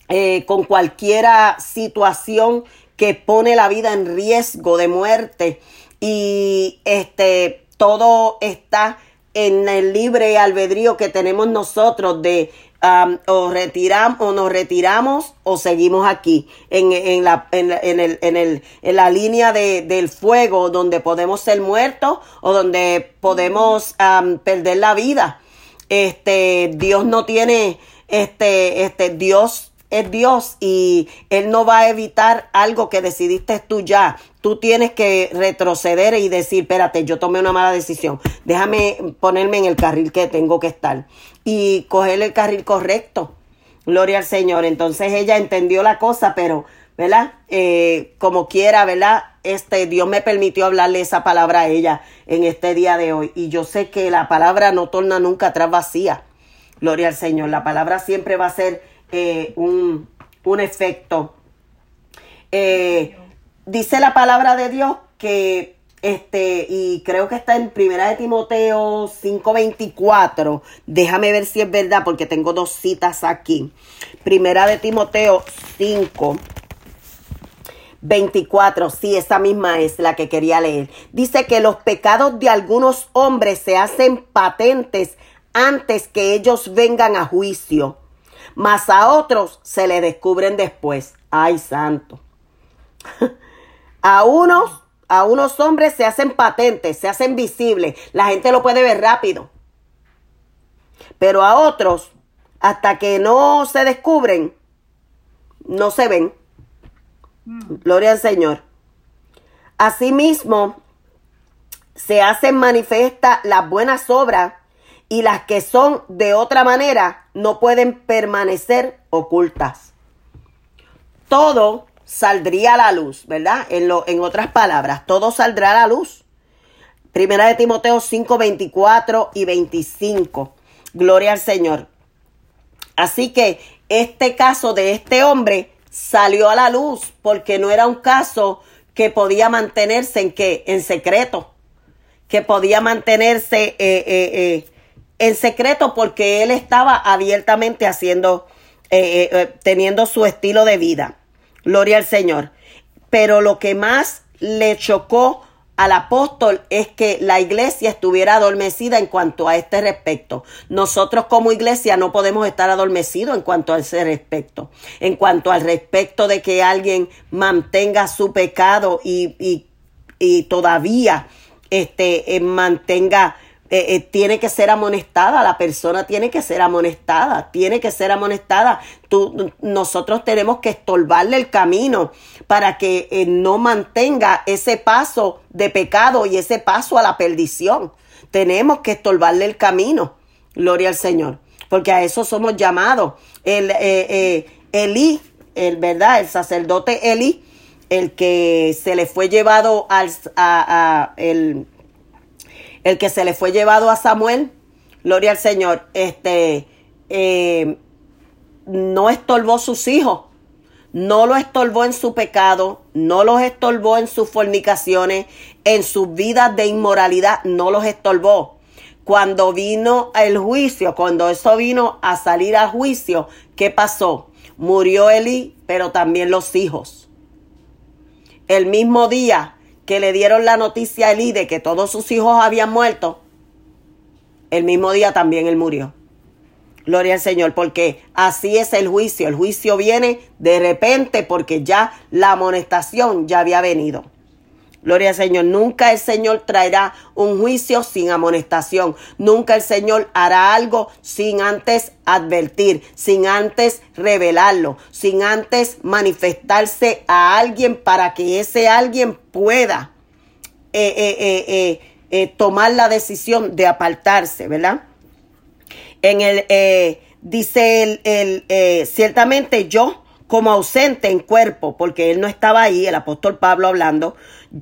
eh, con cualquiera situación que pone la vida en riesgo de muerte y este todo está en el libre albedrío que tenemos nosotros de um, o retiramos o nos retiramos o seguimos aquí en, en la en, en el en el en la línea de, del fuego donde podemos ser muertos o donde podemos um, perder la vida. Este Dios no tiene este este Dios es Dios y Él no va a evitar algo que decidiste tú ya. Tú tienes que retroceder y decir, espérate, yo tomé una mala decisión. Déjame ponerme en el carril que tengo que estar y coger el carril correcto. Gloria al Señor. Entonces ella entendió la cosa, pero, ¿verdad? Eh, como quiera, ¿verdad? Este Dios me permitió hablarle esa palabra a ella en este día de hoy. Y yo sé que la palabra no torna nunca atrás vacía. Gloria al Señor. La palabra siempre va a ser Eh, un, un efecto. Eh, dice la palabra de Dios que, este, y creo que está en primera de Timoteo cinco veinticuatro. Déjame ver si es verdad, porque tengo dos citas aquí. Primera de Timoteo cinco veinticuatro, sí, esa misma es la que quería leer. Dice que los pecados de algunos hombres se hacen patentes antes que ellos vengan a juicio. Mas a otros se les descubren después. ¡Ay, santo! A unos, a unos hombres se hacen patentes, se hacen visibles. La gente lo puede ver rápido. Pero a otros, hasta que no se descubren, no se ven. Gloria al Señor. Asimismo, se hacen manifiestas las buenas obras y las que son de otra manera no pueden permanecer ocultas. Todo saldría a la luz, ¿verdad? En, lo, en otras palabras, todo saldrá a la luz. Primera de Timoteo cinco veinticuatro y veinticinco. Gloria al Señor. Así que este caso de este hombre salió a la luz porque no era un caso que podía mantenerse en, ¿qué? En secreto, que podía mantenerse... Eh, eh, eh, en secreto porque él estaba abiertamente haciendo, eh, eh, teniendo su estilo de vida. Gloria al Señor. Pero lo que más le chocó al apóstol es que la iglesia estuviera adormecida en cuanto a este respecto. Nosotros como iglesia no podemos estar adormecidos en cuanto a ese respecto. En cuanto al respecto de que alguien mantenga su pecado y, y, y todavía este, eh, mantenga, eh, eh, tiene que ser amonestada, la persona tiene que ser amonestada, tiene que ser amonestada. Tú, nosotros tenemos que estorbarle el camino para que eh, no mantenga ese paso de pecado y ese paso a la perdición. Tenemos que estorbarle el camino, gloria al Señor, porque a eso somos llamados. El eh, eh, Elí, el, ¿verdad? El sacerdote Elí, el que se le fue llevado al, a, a el, el que se le fue llevado a Samuel, gloria al Señor, este eh, no estorbó sus hijos, no los estorbó en su pecado, no los estorbó en sus fornicaciones, en sus vidas de inmoralidad, no los estorbó. Cuando vino el juicio, cuando eso vino a salir al juicio, ¿qué pasó? Murió Elí, pero también los hijos. El mismo día que le dieron la noticia a Elí de que todos sus hijos habían muerto, el mismo día también él murió. Gloria al Señor, porque así es el juicio. El juicio viene de repente porque ya la amonestación ya había venido. Gloria al Señor. Nunca el Señor traerá un juicio sin amonestación. Nunca el Señor hará algo sin antes advertir, sin antes revelarlo, sin antes manifestarse a alguien para que ese alguien pueda eh, eh, eh, eh, eh, tomar la decisión de apartarse, ¿verdad? En el eh, dice el, el eh, ciertamente yo, como ausente en cuerpo, porque él no estaba ahí, el apóstol Pablo hablando,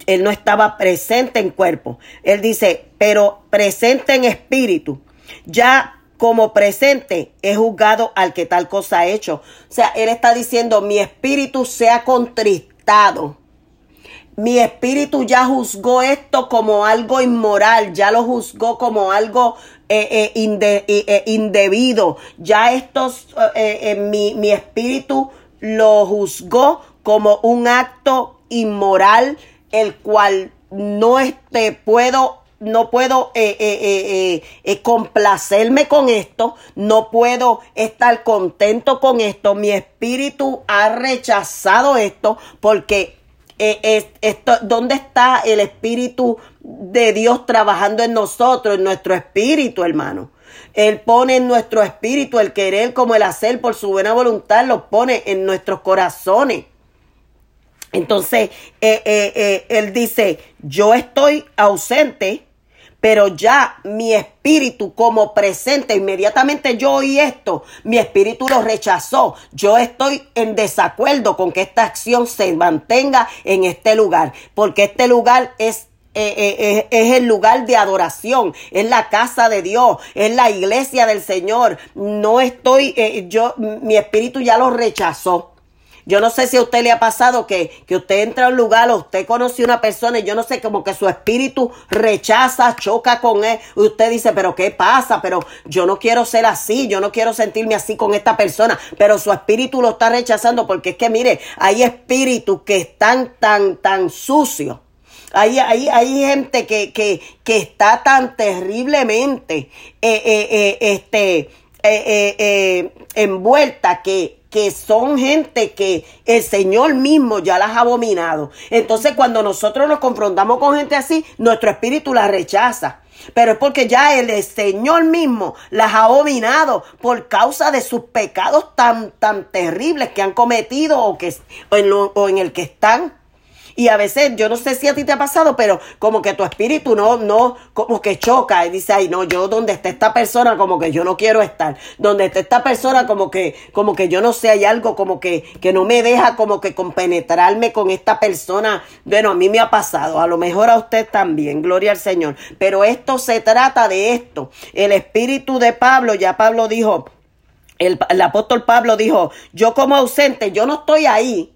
él no estaba presente en cuerpo. Él dice, pero presente en espíritu, ya como presente he juzgado al que tal cosa ha hecho. O sea, él está diciendo, mi espíritu se ha contristado. Mi espíritu ya juzgó esto como algo inmoral, ya lo juzgó como algo eh, eh, inde, eh, indebido. Ya esto, eh, eh, mi, mi espíritu lo juzgó como un acto inmoral, el cual no este puedo, no puedo eh, eh, eh, eh, complacerme con esto, no puedo estar contento con esto. Mi espíritu ha rechazado esto porque eh, eh, esto, ¿dónde está el espíritu de Dios trabajando en nosotros, en nuestro espíritu, hermano? Él pone en nuestro espíritu el querer como el hacer por su buena voluntad, lo pone en nuestros corazones. Entonces, eh, eh, eh, él dice, yo estoy ausente, pero ya mi espíritu como presente, inmediatamente yo oí esto, mi espíritu lo rechazó. Yo estoy en desacuerdo con que esta acción se mantenga en este lugar, porque este lugar es Eh, eh, eh, es el lugar de adoración, es la casa de Dios, es la iglesia del Señor. No estoy, eh, yo, mi espíritu ya lo rechazó. Yo no sé si a usted le ha pasado que, que usted entra a un lugar o usted conoce a una persona y yo no sé, como que su espíritu rechaza, choca con él. Y usted dice, pero ¿qué pasa? Pero yo no quiero ser así, yo no quiero sentirme así con esta persona. Pero su espíritu lo está rechazando porque es que, mire, hay espíritus que están tan, tan sucios. Hay, hay, hay gente que, que, que está tan terriblemente eh, eh, eh, este, eh, eh, eh, envuelta que, que son gente que el Señor mismo ya las ha abominado. Entonces, cuando nosotros nos confrontamos con gente así, nuestro espíritu la rechaza. Pero es porque ya el Señor mismo las ha abominado por causa de sus pecados tan, tan terribles que han cometido o, que, o, en, lo, o en el que están. Y a veces, yo no sé si a ti te ha pasado, pero como que tu espíritu no, no, como que choca y dice, ay no, yo donde está esta persona como que yo no quiero estar, donde está esta persona como que, como que yo no sé, hay algo como que, que no me deja como que compenetrarme con esta persona. Bueno, a mí me ha pasado, a lo mejor a usted también, gloria al Señor, pero esto se trata de esto, el espíritu de Pablo, ya Pablo dijo, el, el apóstol Pablo dijo, yo como ausente, yo no estoy ahí.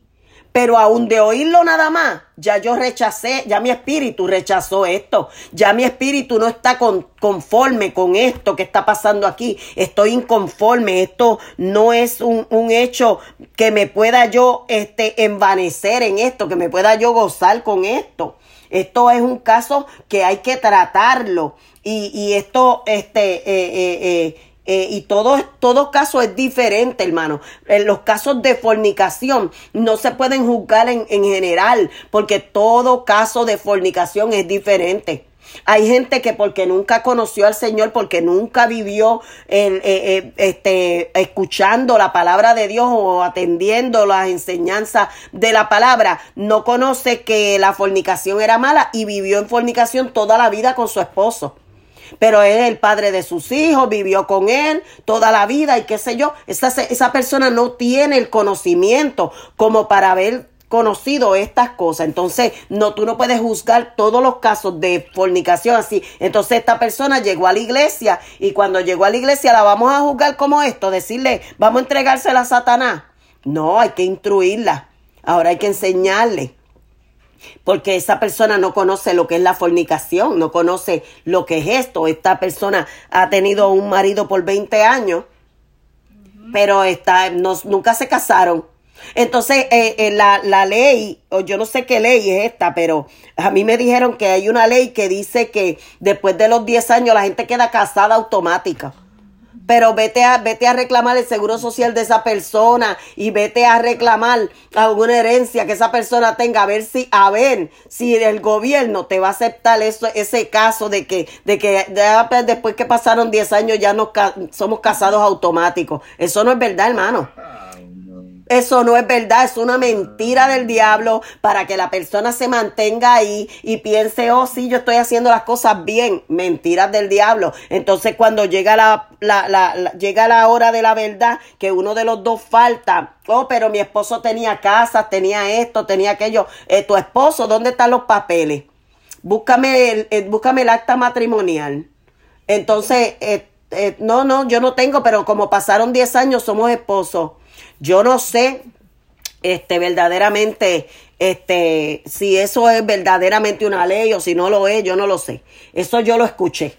Pero aún de oírlo nada más, ya yo rechacé, ya mi espíritu rechazó esto. Ya mi espíritu no está con, conforme con esto que está pasando aquí. Estoy inconforme. Esto no es un, un hecho que me pueda yo este, envanecer en esto, que me pueda yo gozar con esto. Esto es un caso que hay que tratarlo. Y, y esto, este, eh, eh, eh, eh, y todo, todo caso es diferente, hermano. En los casos de fornicación no se pueden juzgar en, en general, porque todo caso de fornicación es diferente. Hay gente que porque nunca conoció al Señor, porque nunca vivió el, el, el, este, escuchando la palabra de Dios o atendiendo las enseñanzas de la palabra, no conoce que la fornicación era mala y vivió en fornicación toda la vida con su esposo. Pero él es el padre de sus hijos, vivió con él toda la vida y qué sé yo. Esa, esa persona no tiene el conocimiento como para ver conocido estas cosas. Entonces, no, tú no puedes juzgar todos los casos de fornicación así. Entonces, esta persona llegó a la iglesia y cuando llegó a la iglesia la vamos a juzgar como esto, decirle, vamos a entregársela a Satanás. No, hay que instruirla. Ahora hay que enseñarle. Porque esa persona no conoce lo que es la fornicación, no conoce lo que es esto. Esta persona ha tenido un marido por veinte años, pero está, no, nunca se casaron. Entonces, eh, eh, la, la ley, o yo no sé qué ley es esta, pero a mí me dijeron que hay una ley que dice que después de los diez años la gente queda casada automática. Pero vete a, vete a reclamar el seguro social de esa persona y vete a reclamar alguna herencia que esa persona tenga, a ver si, a ver si el gobierno te va a aceptar eso, ese caso de que, de que ya, pues, después que pasaron diez años ya nos somos casados automáticos. Eso no es verdad, hermano. Eso no es verdad, es una mentira del diablo para que la persona se mantenga ahí y piense, oh, sí, yo estoy haciendo las cosas bien. Mentiras del diablo. Entonces, cuando llega la, la, la, la, llega la hora de la verdad, que uno de los dos falta, oh, pero mi esposo tenía casas, tenía esto, tenía aquello. Eh, tu esposo, ¿dónde están los papeles? Búscame el, el, búscame el acta matrimonial. Entonces, eh, eh, no, no, yo no tengo, pero como pasaron diez años, somos esposos. Yo no sé, este, verdaderamente, este, si eso es verdaderamente una ley o si no lo es, yo no lo sé. Eso yo lo escuché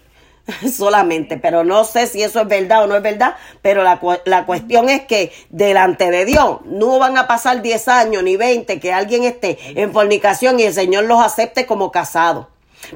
solamente, pero no sé si eso es verdad o no es verdad, pero la, la cuestión es que delante de Dios no van a pasar diez años ni veinte que alguien esté en fornicación y el Señor los acepte como casados.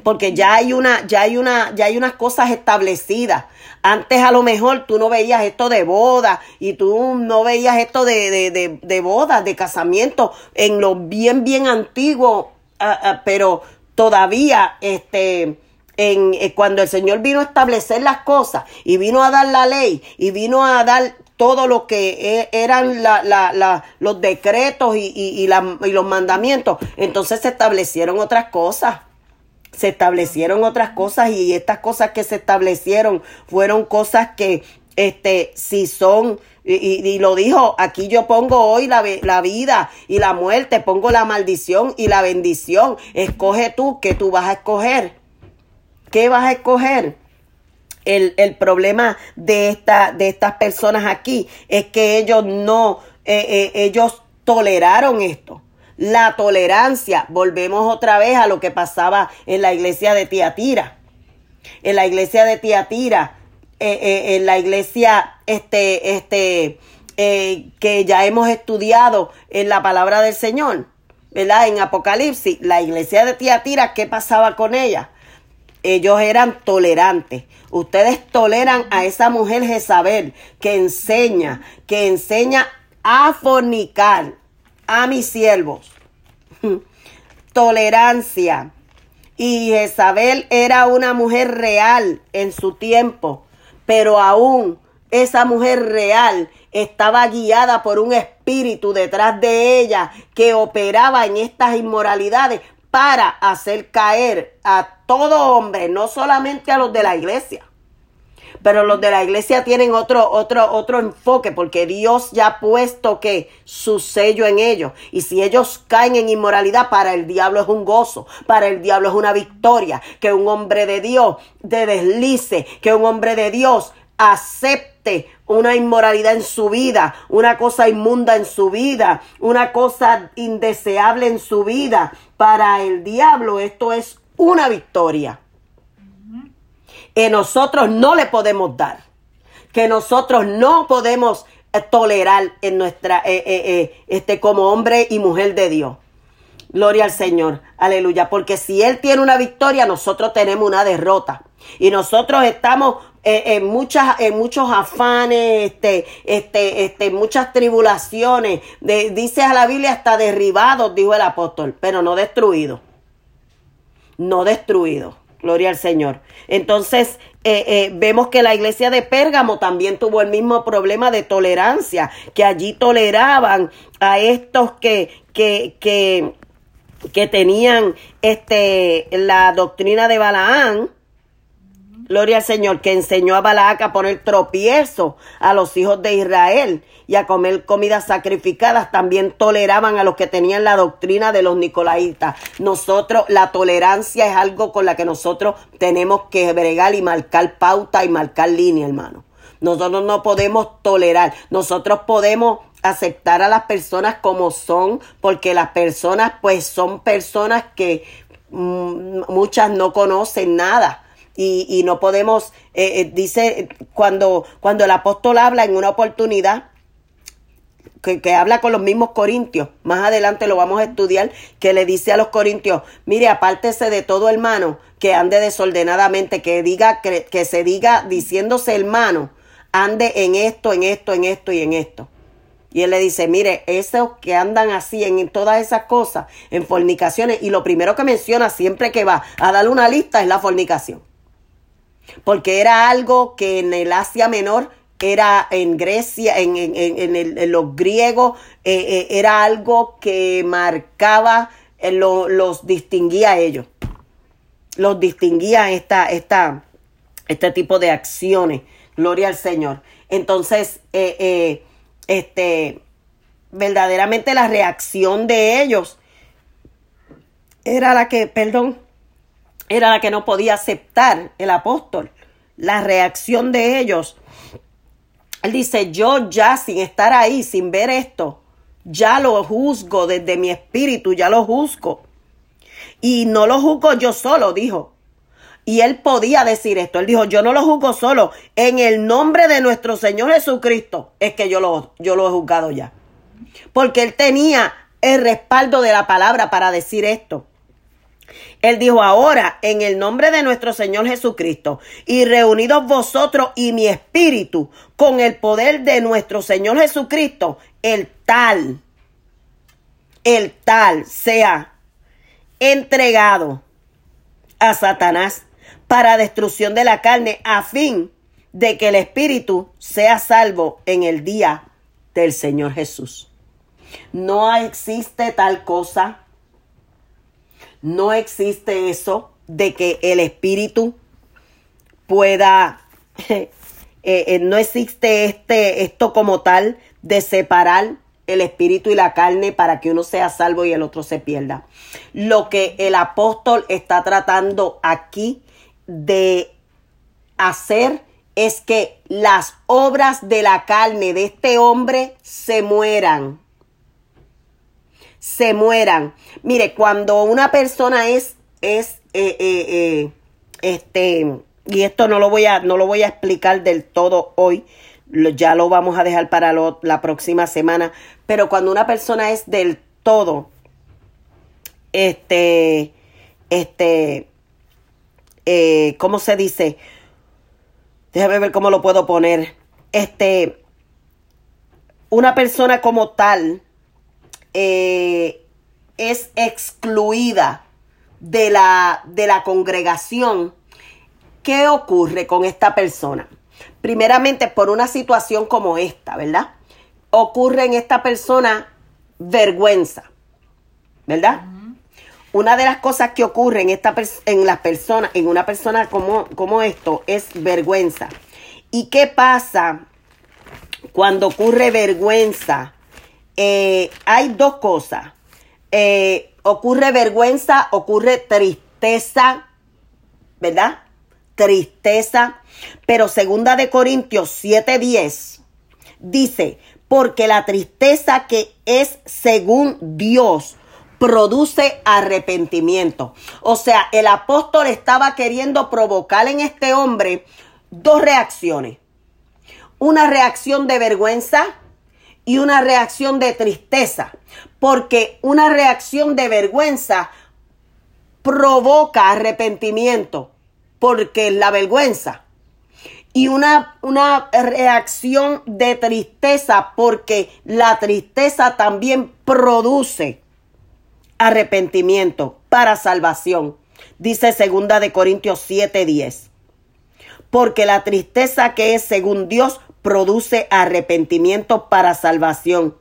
Porque ya hay una, ya hay una, ya hay unas cosas establecidas. Antes a lo mejor tú no veías esto de boda y tú no veías esto de, de, de, de bodas, de casamiento en lo bien, bien antiguo, uh, uh, pero todavía este, en, eh, cuando el Señor vino a establecer las cosas y vino a dar la ley y vino a dar todo lo que eran la, la, la, los decretos y, y, y, la, y los mandamientos, entonces se establecieron otras cosas. Se establecieron otras cosas y estas cosas que se establecieron fueron cosas que, este, si son, y, y, y lo dijo, aquí yo pongo hoy la, la vida y la muerte, pongo la maldición y la bendición. Escoge tú, ¿qué tú vas a escoger? ¿Qué vas a escoger? El, el problema de, esta, de estas personas aquí es que ellos no, eh, eh, ellos toleraron esto. La tolerancia, volvemos otra vez a lo que pasaba en la iglesia de Tiatira, en la iglesia de Tiatira, eh, eh, en la iglesia este, este, eh, que ya hemos estudiado en la palabra del Señor, ¿verdad? En Apocalipsis, la iglesia de Tiatira, ¿qué pasaba con ella? Ellos eran tolerantes. Ustedes toleran a esa mujer Jezabel que enseña, que enseña a fornicar a mis siervos. Tolerancia. Y Jezabel era una mujer real en su tiempo, pero aún esa mujer real estaba guiada por un espíritu detrás de ella que operaba en estas inmoralidades para hacer caer a todo hombre, no solamente a los de la iglesia. Pero los de la iglesia tienen otro, otro, otro enfoque, porque Dios ya ha puesto que su sello en ellos. Y si ellos caen en inmoralidad, para el diablo es un gozo, para el diablo es una victoria, que un hombre de Dios te deslice, que un hombre de Dios acepte una inmoralidad en su vida, una cosa inmunda en su vida, una cosa indeseable en su vida. Para el diablo esto es una victoria. Que nosotros no le podemos dar, que nosotros no podemos tolerar en nuestra, eh, eh, eh, este, como hombre y mujer de Dios. Gloria al Señor, aleluya, porque si Él tiene una victoria, nosotros tenemos una derrota. Y nosotros estamos eh, en muchas, en muchos afanes, este, este, este, muchas tribulaciones. De, dice a la Biblia, hasta derribados, dijo el apóstol, pero no destruidos. No destruidos. Gloria al Señor. Entonces, eh, eh, vemos que la iglesia de Pérgamo también tuvo el mismo problema de tolerancia, que allí toleraban a estos que, que, que, que tenían este, la doctrina de Balaán. Gloria al Señor, que enseñó a Balac a poner tropiezo a los hijos de Israel y a comer comidas sacrificadas. También toleraban a los que tenían la doctrina de los nicolaitas. Nosotros, la tolerancia es algo con la que nosotros tenemos que bregar y marcar pauta y marcar línea, hermano. Nosotros no podemos tolerar. Nosotros podemos aceptar a las personas como son, porque las personas, pues, son personas que m- muchas no conocen nada. Y, y no podemos, eh, eh, dice, cuando, cuando el apóstol habla en una oportunidad, que, que habla con los mismos corintios, más adelante lo vamos a estudiar, que le dice a los corintios, mire, apártese de todo hermano que ande desordenadamente, que diga, que, que se diga diciéndose hermano, ande en esto, en esto, en esto y en esto. Y él le dice, mire, esos que andan así en, en todas esas cosas, en fornicaciones, y lo primero que menciona siempre que va a darle una lista es la fornicación. Porque era algo que en el Asia Menor, era en Grecia, en, en, en, el, en los griegos, eh, eh, era algo que marcaba, eh, lo, los distinguía a ellos. Los distinguía esta, esta, este tipo de acciones. Gloria al Señor. Entonces, eh, eh, este, verdaderamente la reacción de ellos era la que, perdón, era la que no podía aceptar el apóstol. La reacción de ellos. Él dice, yo ya sin estar ahí, sin ver esto, ya lo juzgo desde mi espíritu, ya lo juzgo. Y no lo juzgo yo solo, dijo. Y él podía decir esto. Él dijo, yo no lo juzgo solo. En el nombre de nuestro Señor Jesucristo es que yo lo, yo lo he juzgado ya. Porque él tenía el respaldo de la palabra para decir esto. Él dijo, ahora, en el nombre de nuestro Señor Jesucristo, y reunidos vosotros y mi espíritu, con el poder de nuestro Señor Jesucristo, el tal, el tal sea entregado a Satanás para destrucción de la carne, a fin de que el espíritu sea salvo en el día del Señor Jesús. No existe tal cosa. No existe eso de que el espíritu pueda, eh, eh, no existe este, esto como tal de separar el espíritu y la carne para que uno sea salvo y el otro se pierda. Lo que el apóstol está tratando aquí de hacer es que las obras de la carne de este hombre se mueran. Se mueran. Mire, cuando una persona es, es, eh, eh, eh, este, y esto no lo voy a, no lo voy a explicar del todo hoy, lo, ya lo vamos a dejar para lo, la próxima semana, pero cuando una persona es del todo, este, este, eh, ¿cómo se dice? Déjame ver cómo lo puedo poner. Este, una persona como tal, Eh, es excluida de la, de la congregación. ¿Qué ocurre con esta persona? Primeramente, por una situación como esta, ¿verdad? Ocurre en esta persona vergüenza, ¿verdad? Uh-huh. Una de las cosas que ocurre en esta pers- en las personas, en una persona como, como esto, es vergüenza. ¿Y qué pasa cuando ocurre vergüenza? Eh, hay dos cosas. Eh, ocurre vergüenza, ocurre tristeza, ¿verdad? Tristeza. Pero segunda de Corintios siete diez dice, porque la tristeza que es según Dios produce arrepentimiento. O sea, el apóstol estaba queriendo provocar en este hombre dos reacciones. Una reacción de vergüenza y una reacción de tristeza, porque una reacción de vergüenza provoca arrepentimiento, porque es la vergüenza. Y una, una reacción de tristeza, porque la tristeza también produce arrepentimiento para salvación. Dice segunda de Corintios siete diez. Porque la tristeza que es según Dios produce arrepentimiento para salvación.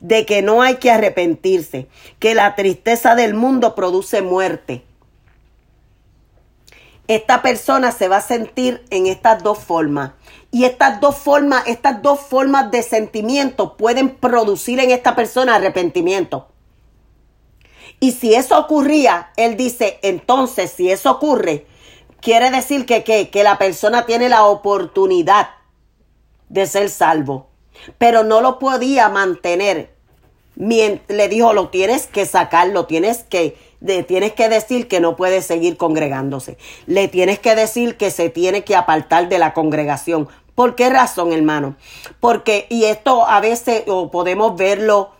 De que no hay que arrepentirse, que la tristeza del mundo produce muerte. Esta persona se va a sentir en estas dos formas. Y estas dos formas, estas dos formas de sentimiento pueden producir en esta persona arrepentimiento. Y si eso ocurría, él dice, entonces si eso ocurre, quiere decir que, que, que la persona tiene la oportunidad de ser salvo. Pero no lo podía mantener. Le dijo, lo tienes que sacar, lo tienes que, le tienes que decir que no puede seguir congregándose. Le tienes que decir que se tiene que apartar de la congregación. ¿Por qué razón, hermano? Porque, y esto a veces o podemos verlo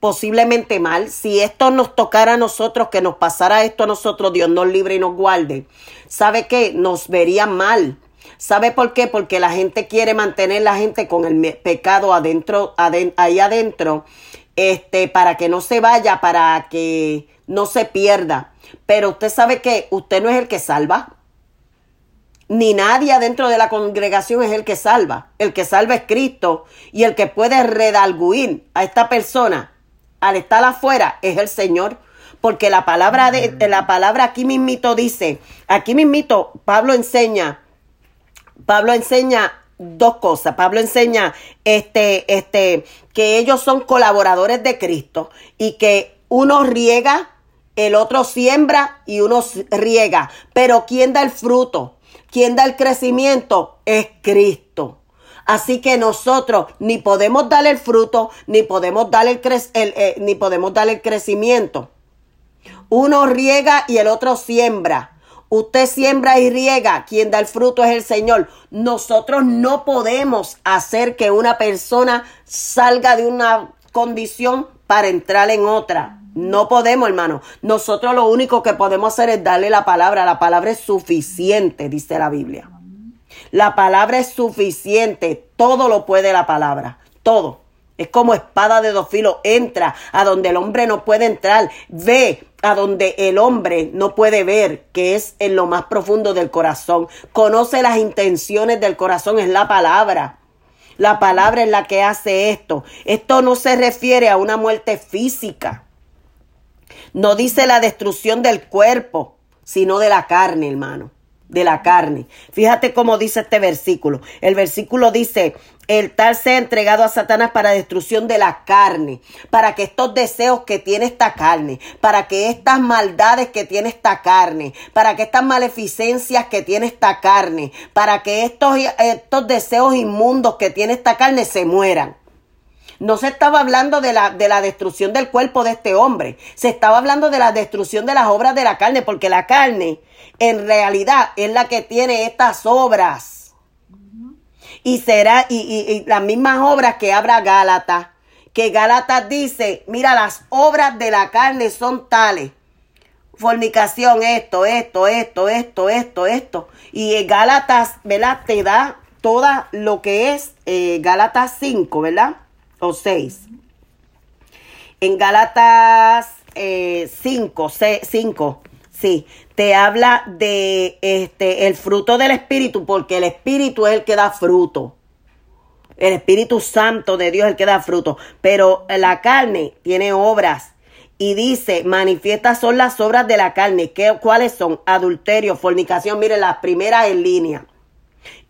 posiblemente mal, si esto nos tocara a nosotros, que nos pasara esto a nosotros, Dios nos libre y nos guarde. ¿Sabe qué? Nos vería mal. ¿Sabe por qué? Porque la gente quiere mantener la gente con el pecado adentro, adentro ahí adentro, este, para que no se vaya, para que no se pierda. Pero usted sabe que usted no es el que salva, ni nadie adentro de la congregación es el que salva. El que salva es Cristo, y el que puede redarguir a esta persona al estar afuera es el Señor. Porque la palabra, de, la palabra aquí mismito dice, aquí mismito Pablo enseña, Pablo enseña dos cosas. Pablo enseña este, este, que ellos son colaboradores de Cristo y que uno riega, el otro siembra y uno riega. Pero ¿quién da el fruto? ¿Quién da el crecimiento? Es Cristo. Así que nosotros ni podemos darle el fruto, ni podemos darle el, cre- el, eh, ni podemos darle el crecimiento. Uno riega y el otro siembra. Usted siembra y riega, quien da el fruto es el Señor. Nosotros no podemos hacer que una persona salga de una condición para entrar en otra. No podemos, hermano. Nosotros lo único que podemos hacer es darle la palabra. La palabra es suficiente, dice la Biblia. La palabra es suficiente. Todo lo puede la palabra. Todo. Es como espada de dos filos. Entra a donde el hombre no puede entrar. Ve a donde el hombre no puede ver, que es en lo más profundo del corazón. Conoce las intenciones del corazón. Es la palabra. La palabra es la que hace esto. Esto no se refiere a una muerte física. No dice la destrucción del cuerpo, sino de la carne, hermano. De la carne. Fíjate cómo dice este versículo. El versículo dice, el tal sea entregado a Satanás para destrucción de la carne, para que estos deseos que tiene esta carne, para que estas maldades que tiene esta carne, para que estas maleficencias que tiene esta carne, para que estos, estos deseos inmundos que tiene esta carne se mueran. No se estaba hablando de la, de la destrucción del cuerpo de este hombre. Se estaba hablando de la destrucción de las obras de la carne, porque la carne en realidad es la que tiene estas obras. Y será, y, y, y las mismas obras que habla Gálatas, que Gálatas dice, mira, las obras de la carne son tales. Fornicación, esto, esto, esto, esto, esto, esto. Y Gálatas, ¿verdad? Te da todo lo que es eh, Gálatas cinco, ¿verdad? O seis. En Gálatas eh, cinco, sí, te habla de este el fruto del Espíritu, porque el Espíritu es el que da fruto. El Espíritu Santo de Dios es el que da fruto. Pero la carne tiene obras. Y dice, manifiestas son las obras de la carne. ¿Qué, ¿Cuáles son? Adulterio, fornicación. Miren, las primeras en línea.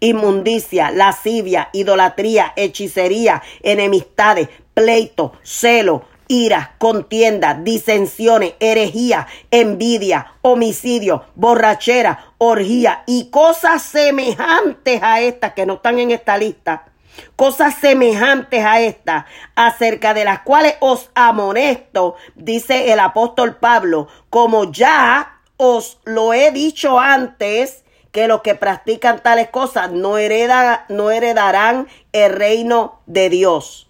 Inmundicia, lascivia, idolatría, hechicería, enemistades, pleito, celo, ira, contienda, disensiones, herejía, envidia, homicidio, borrachera, orgía y cosas semejantes a estas que no están en esta lista. Cosas semejantes a estas, acerca de las cuales os amonesto, dice el apóstol Pablo, como ya os lo he dicho antes, que los que practican tales cosas no, hereda, no heredarán el reino de Dios.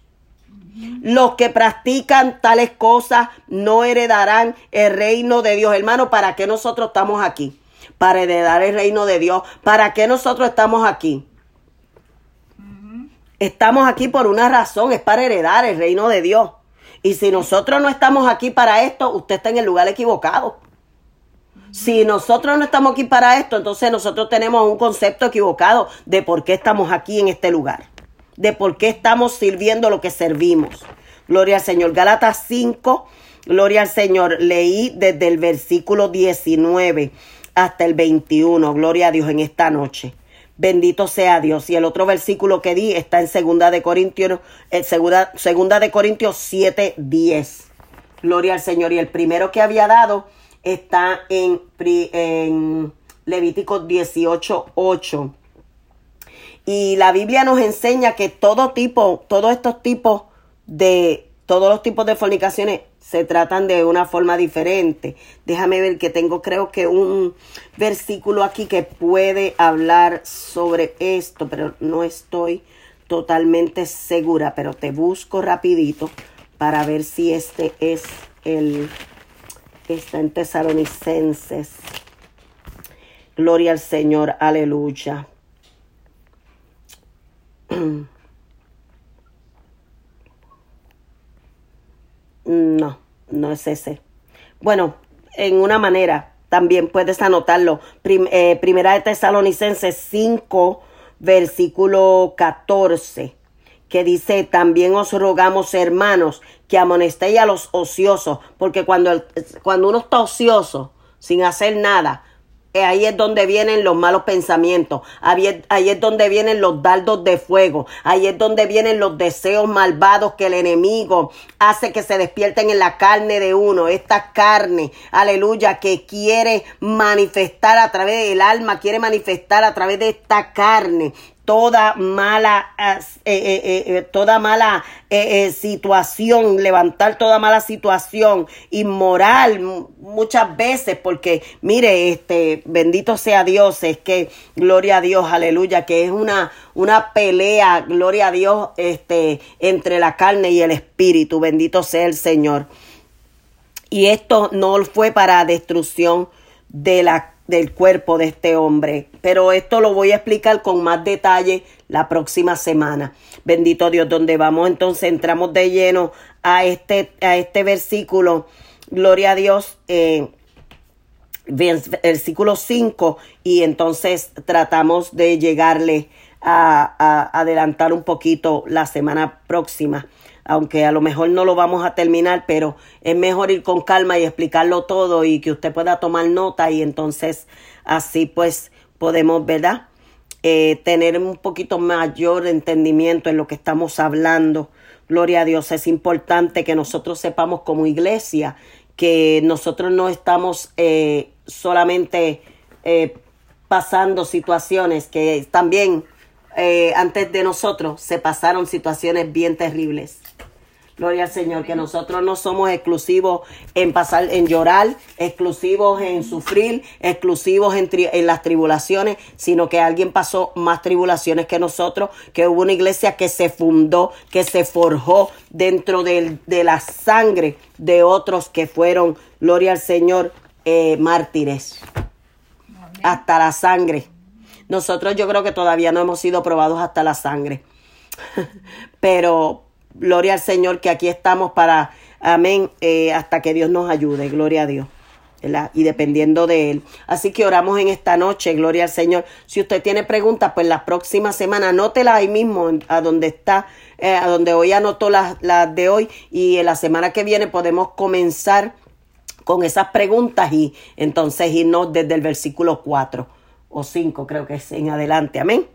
Los que practican tales cosas no heredarán el reino de Dios. Hermano, ¿para qué nosotros estamos aquí? Para heredar el reino de Dios. ¿Para qué nosotros estamos aquí? Estamos aquí por una razón, es para heredar el reino de Dios. Y si nosotros no estamos aquí para esto, usted está en el lugar equivocado. Si nosotros no estamos aquí para esto, entonces nosotros tenemos un concepto equivocado de por qué estamos aquí en este lugar. De por qué estamos sirviendo lo que servimos. Gloria al Señor. Gálatas cinco, gloria al Señor. Leí desde el versículo diecinueve hasta el veintiuno. Gloria a Dios en esta noche. Bendito sea Dios. Y el otro versículo que di está en segunda de Corintios, en segunda, segunda de Corintios siete diez. Gloria al Señor. Y el primero que había dado está en, en Levítico dieciocho ocho. Y la Biblia nos enseña que todo tipo, todos estos tipos de, todos los tipos de fornicaciones se tratan de una forma diferente. Déjame ver que tengo, creo que un versículo aquí que puede hablar sobre esto, pero no estoy totalmente segura. Pero te busco rapidito para ver si este es el que está en Tesalonicenses. Gloria al Señor, aleluya. No, no es ese. Bueno, en una manera, también puedes anotarlo. Prim, eh, primera de Tesalonicenses cinco, versículo catorce, que dice, también os rogamos, hermanos, que amonestéis a los ociosos, porque cuando, el, cuando uno está ocioso, sin hacer nada, ahí es donde vienen los malos pensamientos, ahí es, ahí es donde vienen los dardos de fuego, ahí es donde vienen los deseos malvados que el enemigo hace que se despierten en la carne de uno, esta carne, aleluya, que quiere manifestar a través del alma, quiere manifestar a través de esta carne toda mala, eh, eh, eh, toda mala eh, eh, situación, levantar toda mala situación inmoral m- muchas veces, porque mire, este, bendito sea Dios, es que gloria a Dios, aleluya, que es una, una pelea, gloria a Dios, este, entre la carne y el espíritu, bendito sea el Señor. Y esto no fue para destrucción de la del cuerpo de este hombre, pero esto lo voy a explicar con más detalle la próxima semana. Bendito Dios, donde vamos entonces, entramos de lleno a este, a este versículo, gloria a Dios, eh, versículo cinco, y entonces tratamos de llegarle a, a adelantar un poquito la semana próxima. Aunque a lo mejor no lo vamos a terminar, pero es mejor ir con calma y explicarlo todo y que usted pueda tomar nota y entonces así pues podemos, ¿verdad? Eh, tener un poquito mayor entendimiento en lo que estamos hablando. Gloria a Dios, es importante que nosotros sepamos como iglesia que nosotros no estamos eh, solamente eh, pasando situaciones que también eh, antes de nosotros se pasaron situaciones bien terribles. Gloria al Señor, que nosotros no somos exclusivos en pasar, en llorar, exclusivos en sufrir, exclusivos en, tri- en las tribulaciones, sino que alguien pasó más tribulaciones que nosotros, que hubo una iglesia que se fundó, que se forjó dentro del, de la sangre de otros que fueron, gloria al Señor, eh, mártires. Amén. Hasta la sangre. Nosotros yo creo que todavía no hemos sido probados hasta la sangre, pero... Gloria al Señor, que aquí estamos para, amén, eh, hasta que Dios nos ayude, gloria a Dios, ¿verdad? Y dependiendo de Él. Así que oramos en esta noche, gloria al Señor. Si usted tiene preguntas, pues la próxima semana, anótela ahí mismo, a donde está, eh, a donde hoy anotó las las de hoy, y en la semana que viene podemos comenzar con esas preguntas y entonces irnos desde el versículo cuatro o cinco, creo que es, en adelante, amén.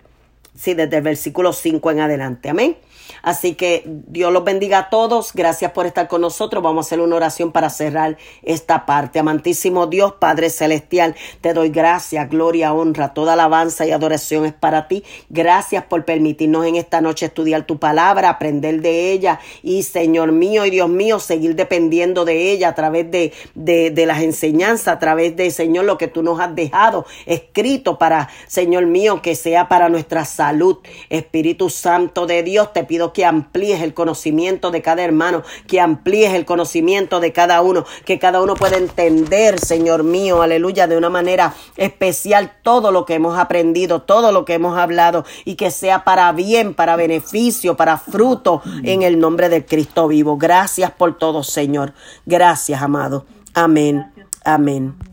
Sí, desde el versículo cinco en adelante, amén. Así que Dios los bendiga a todos. Gracias por estar con nosotros. Vamos a hacer una oración para cerrar esta parte. Amantísimo Dios, Padre Celestial, te doy gracias, gloria, honra, toda alabanza y adoración es para ti. Gracias por permitirnos en esta noche estudiar tu palabra, aprender de ella y, Señor mío y Dios mío, seguir dependiendo de ella a través de, de, de las enseñanzas, a través de, Señor, lo que tú nos has dejado escrito para, Señor mío, que sea para nuestra salud, salud. Espíritu Santo de Dios, te pido que amplíes el conocimiento de cada hermano, que amplíes el conocimiento de cada uno, que cada uno pueda entender, Señor mío, aleluya, de una manera especial todo lo que hemos aprendido, todo lo que hemos hablado, y que sea para bien, para beneficio, para fruto, en el nombre de Cristo vivo. Gracias por todo, Señor. Gracias, amado. Amén. Amén.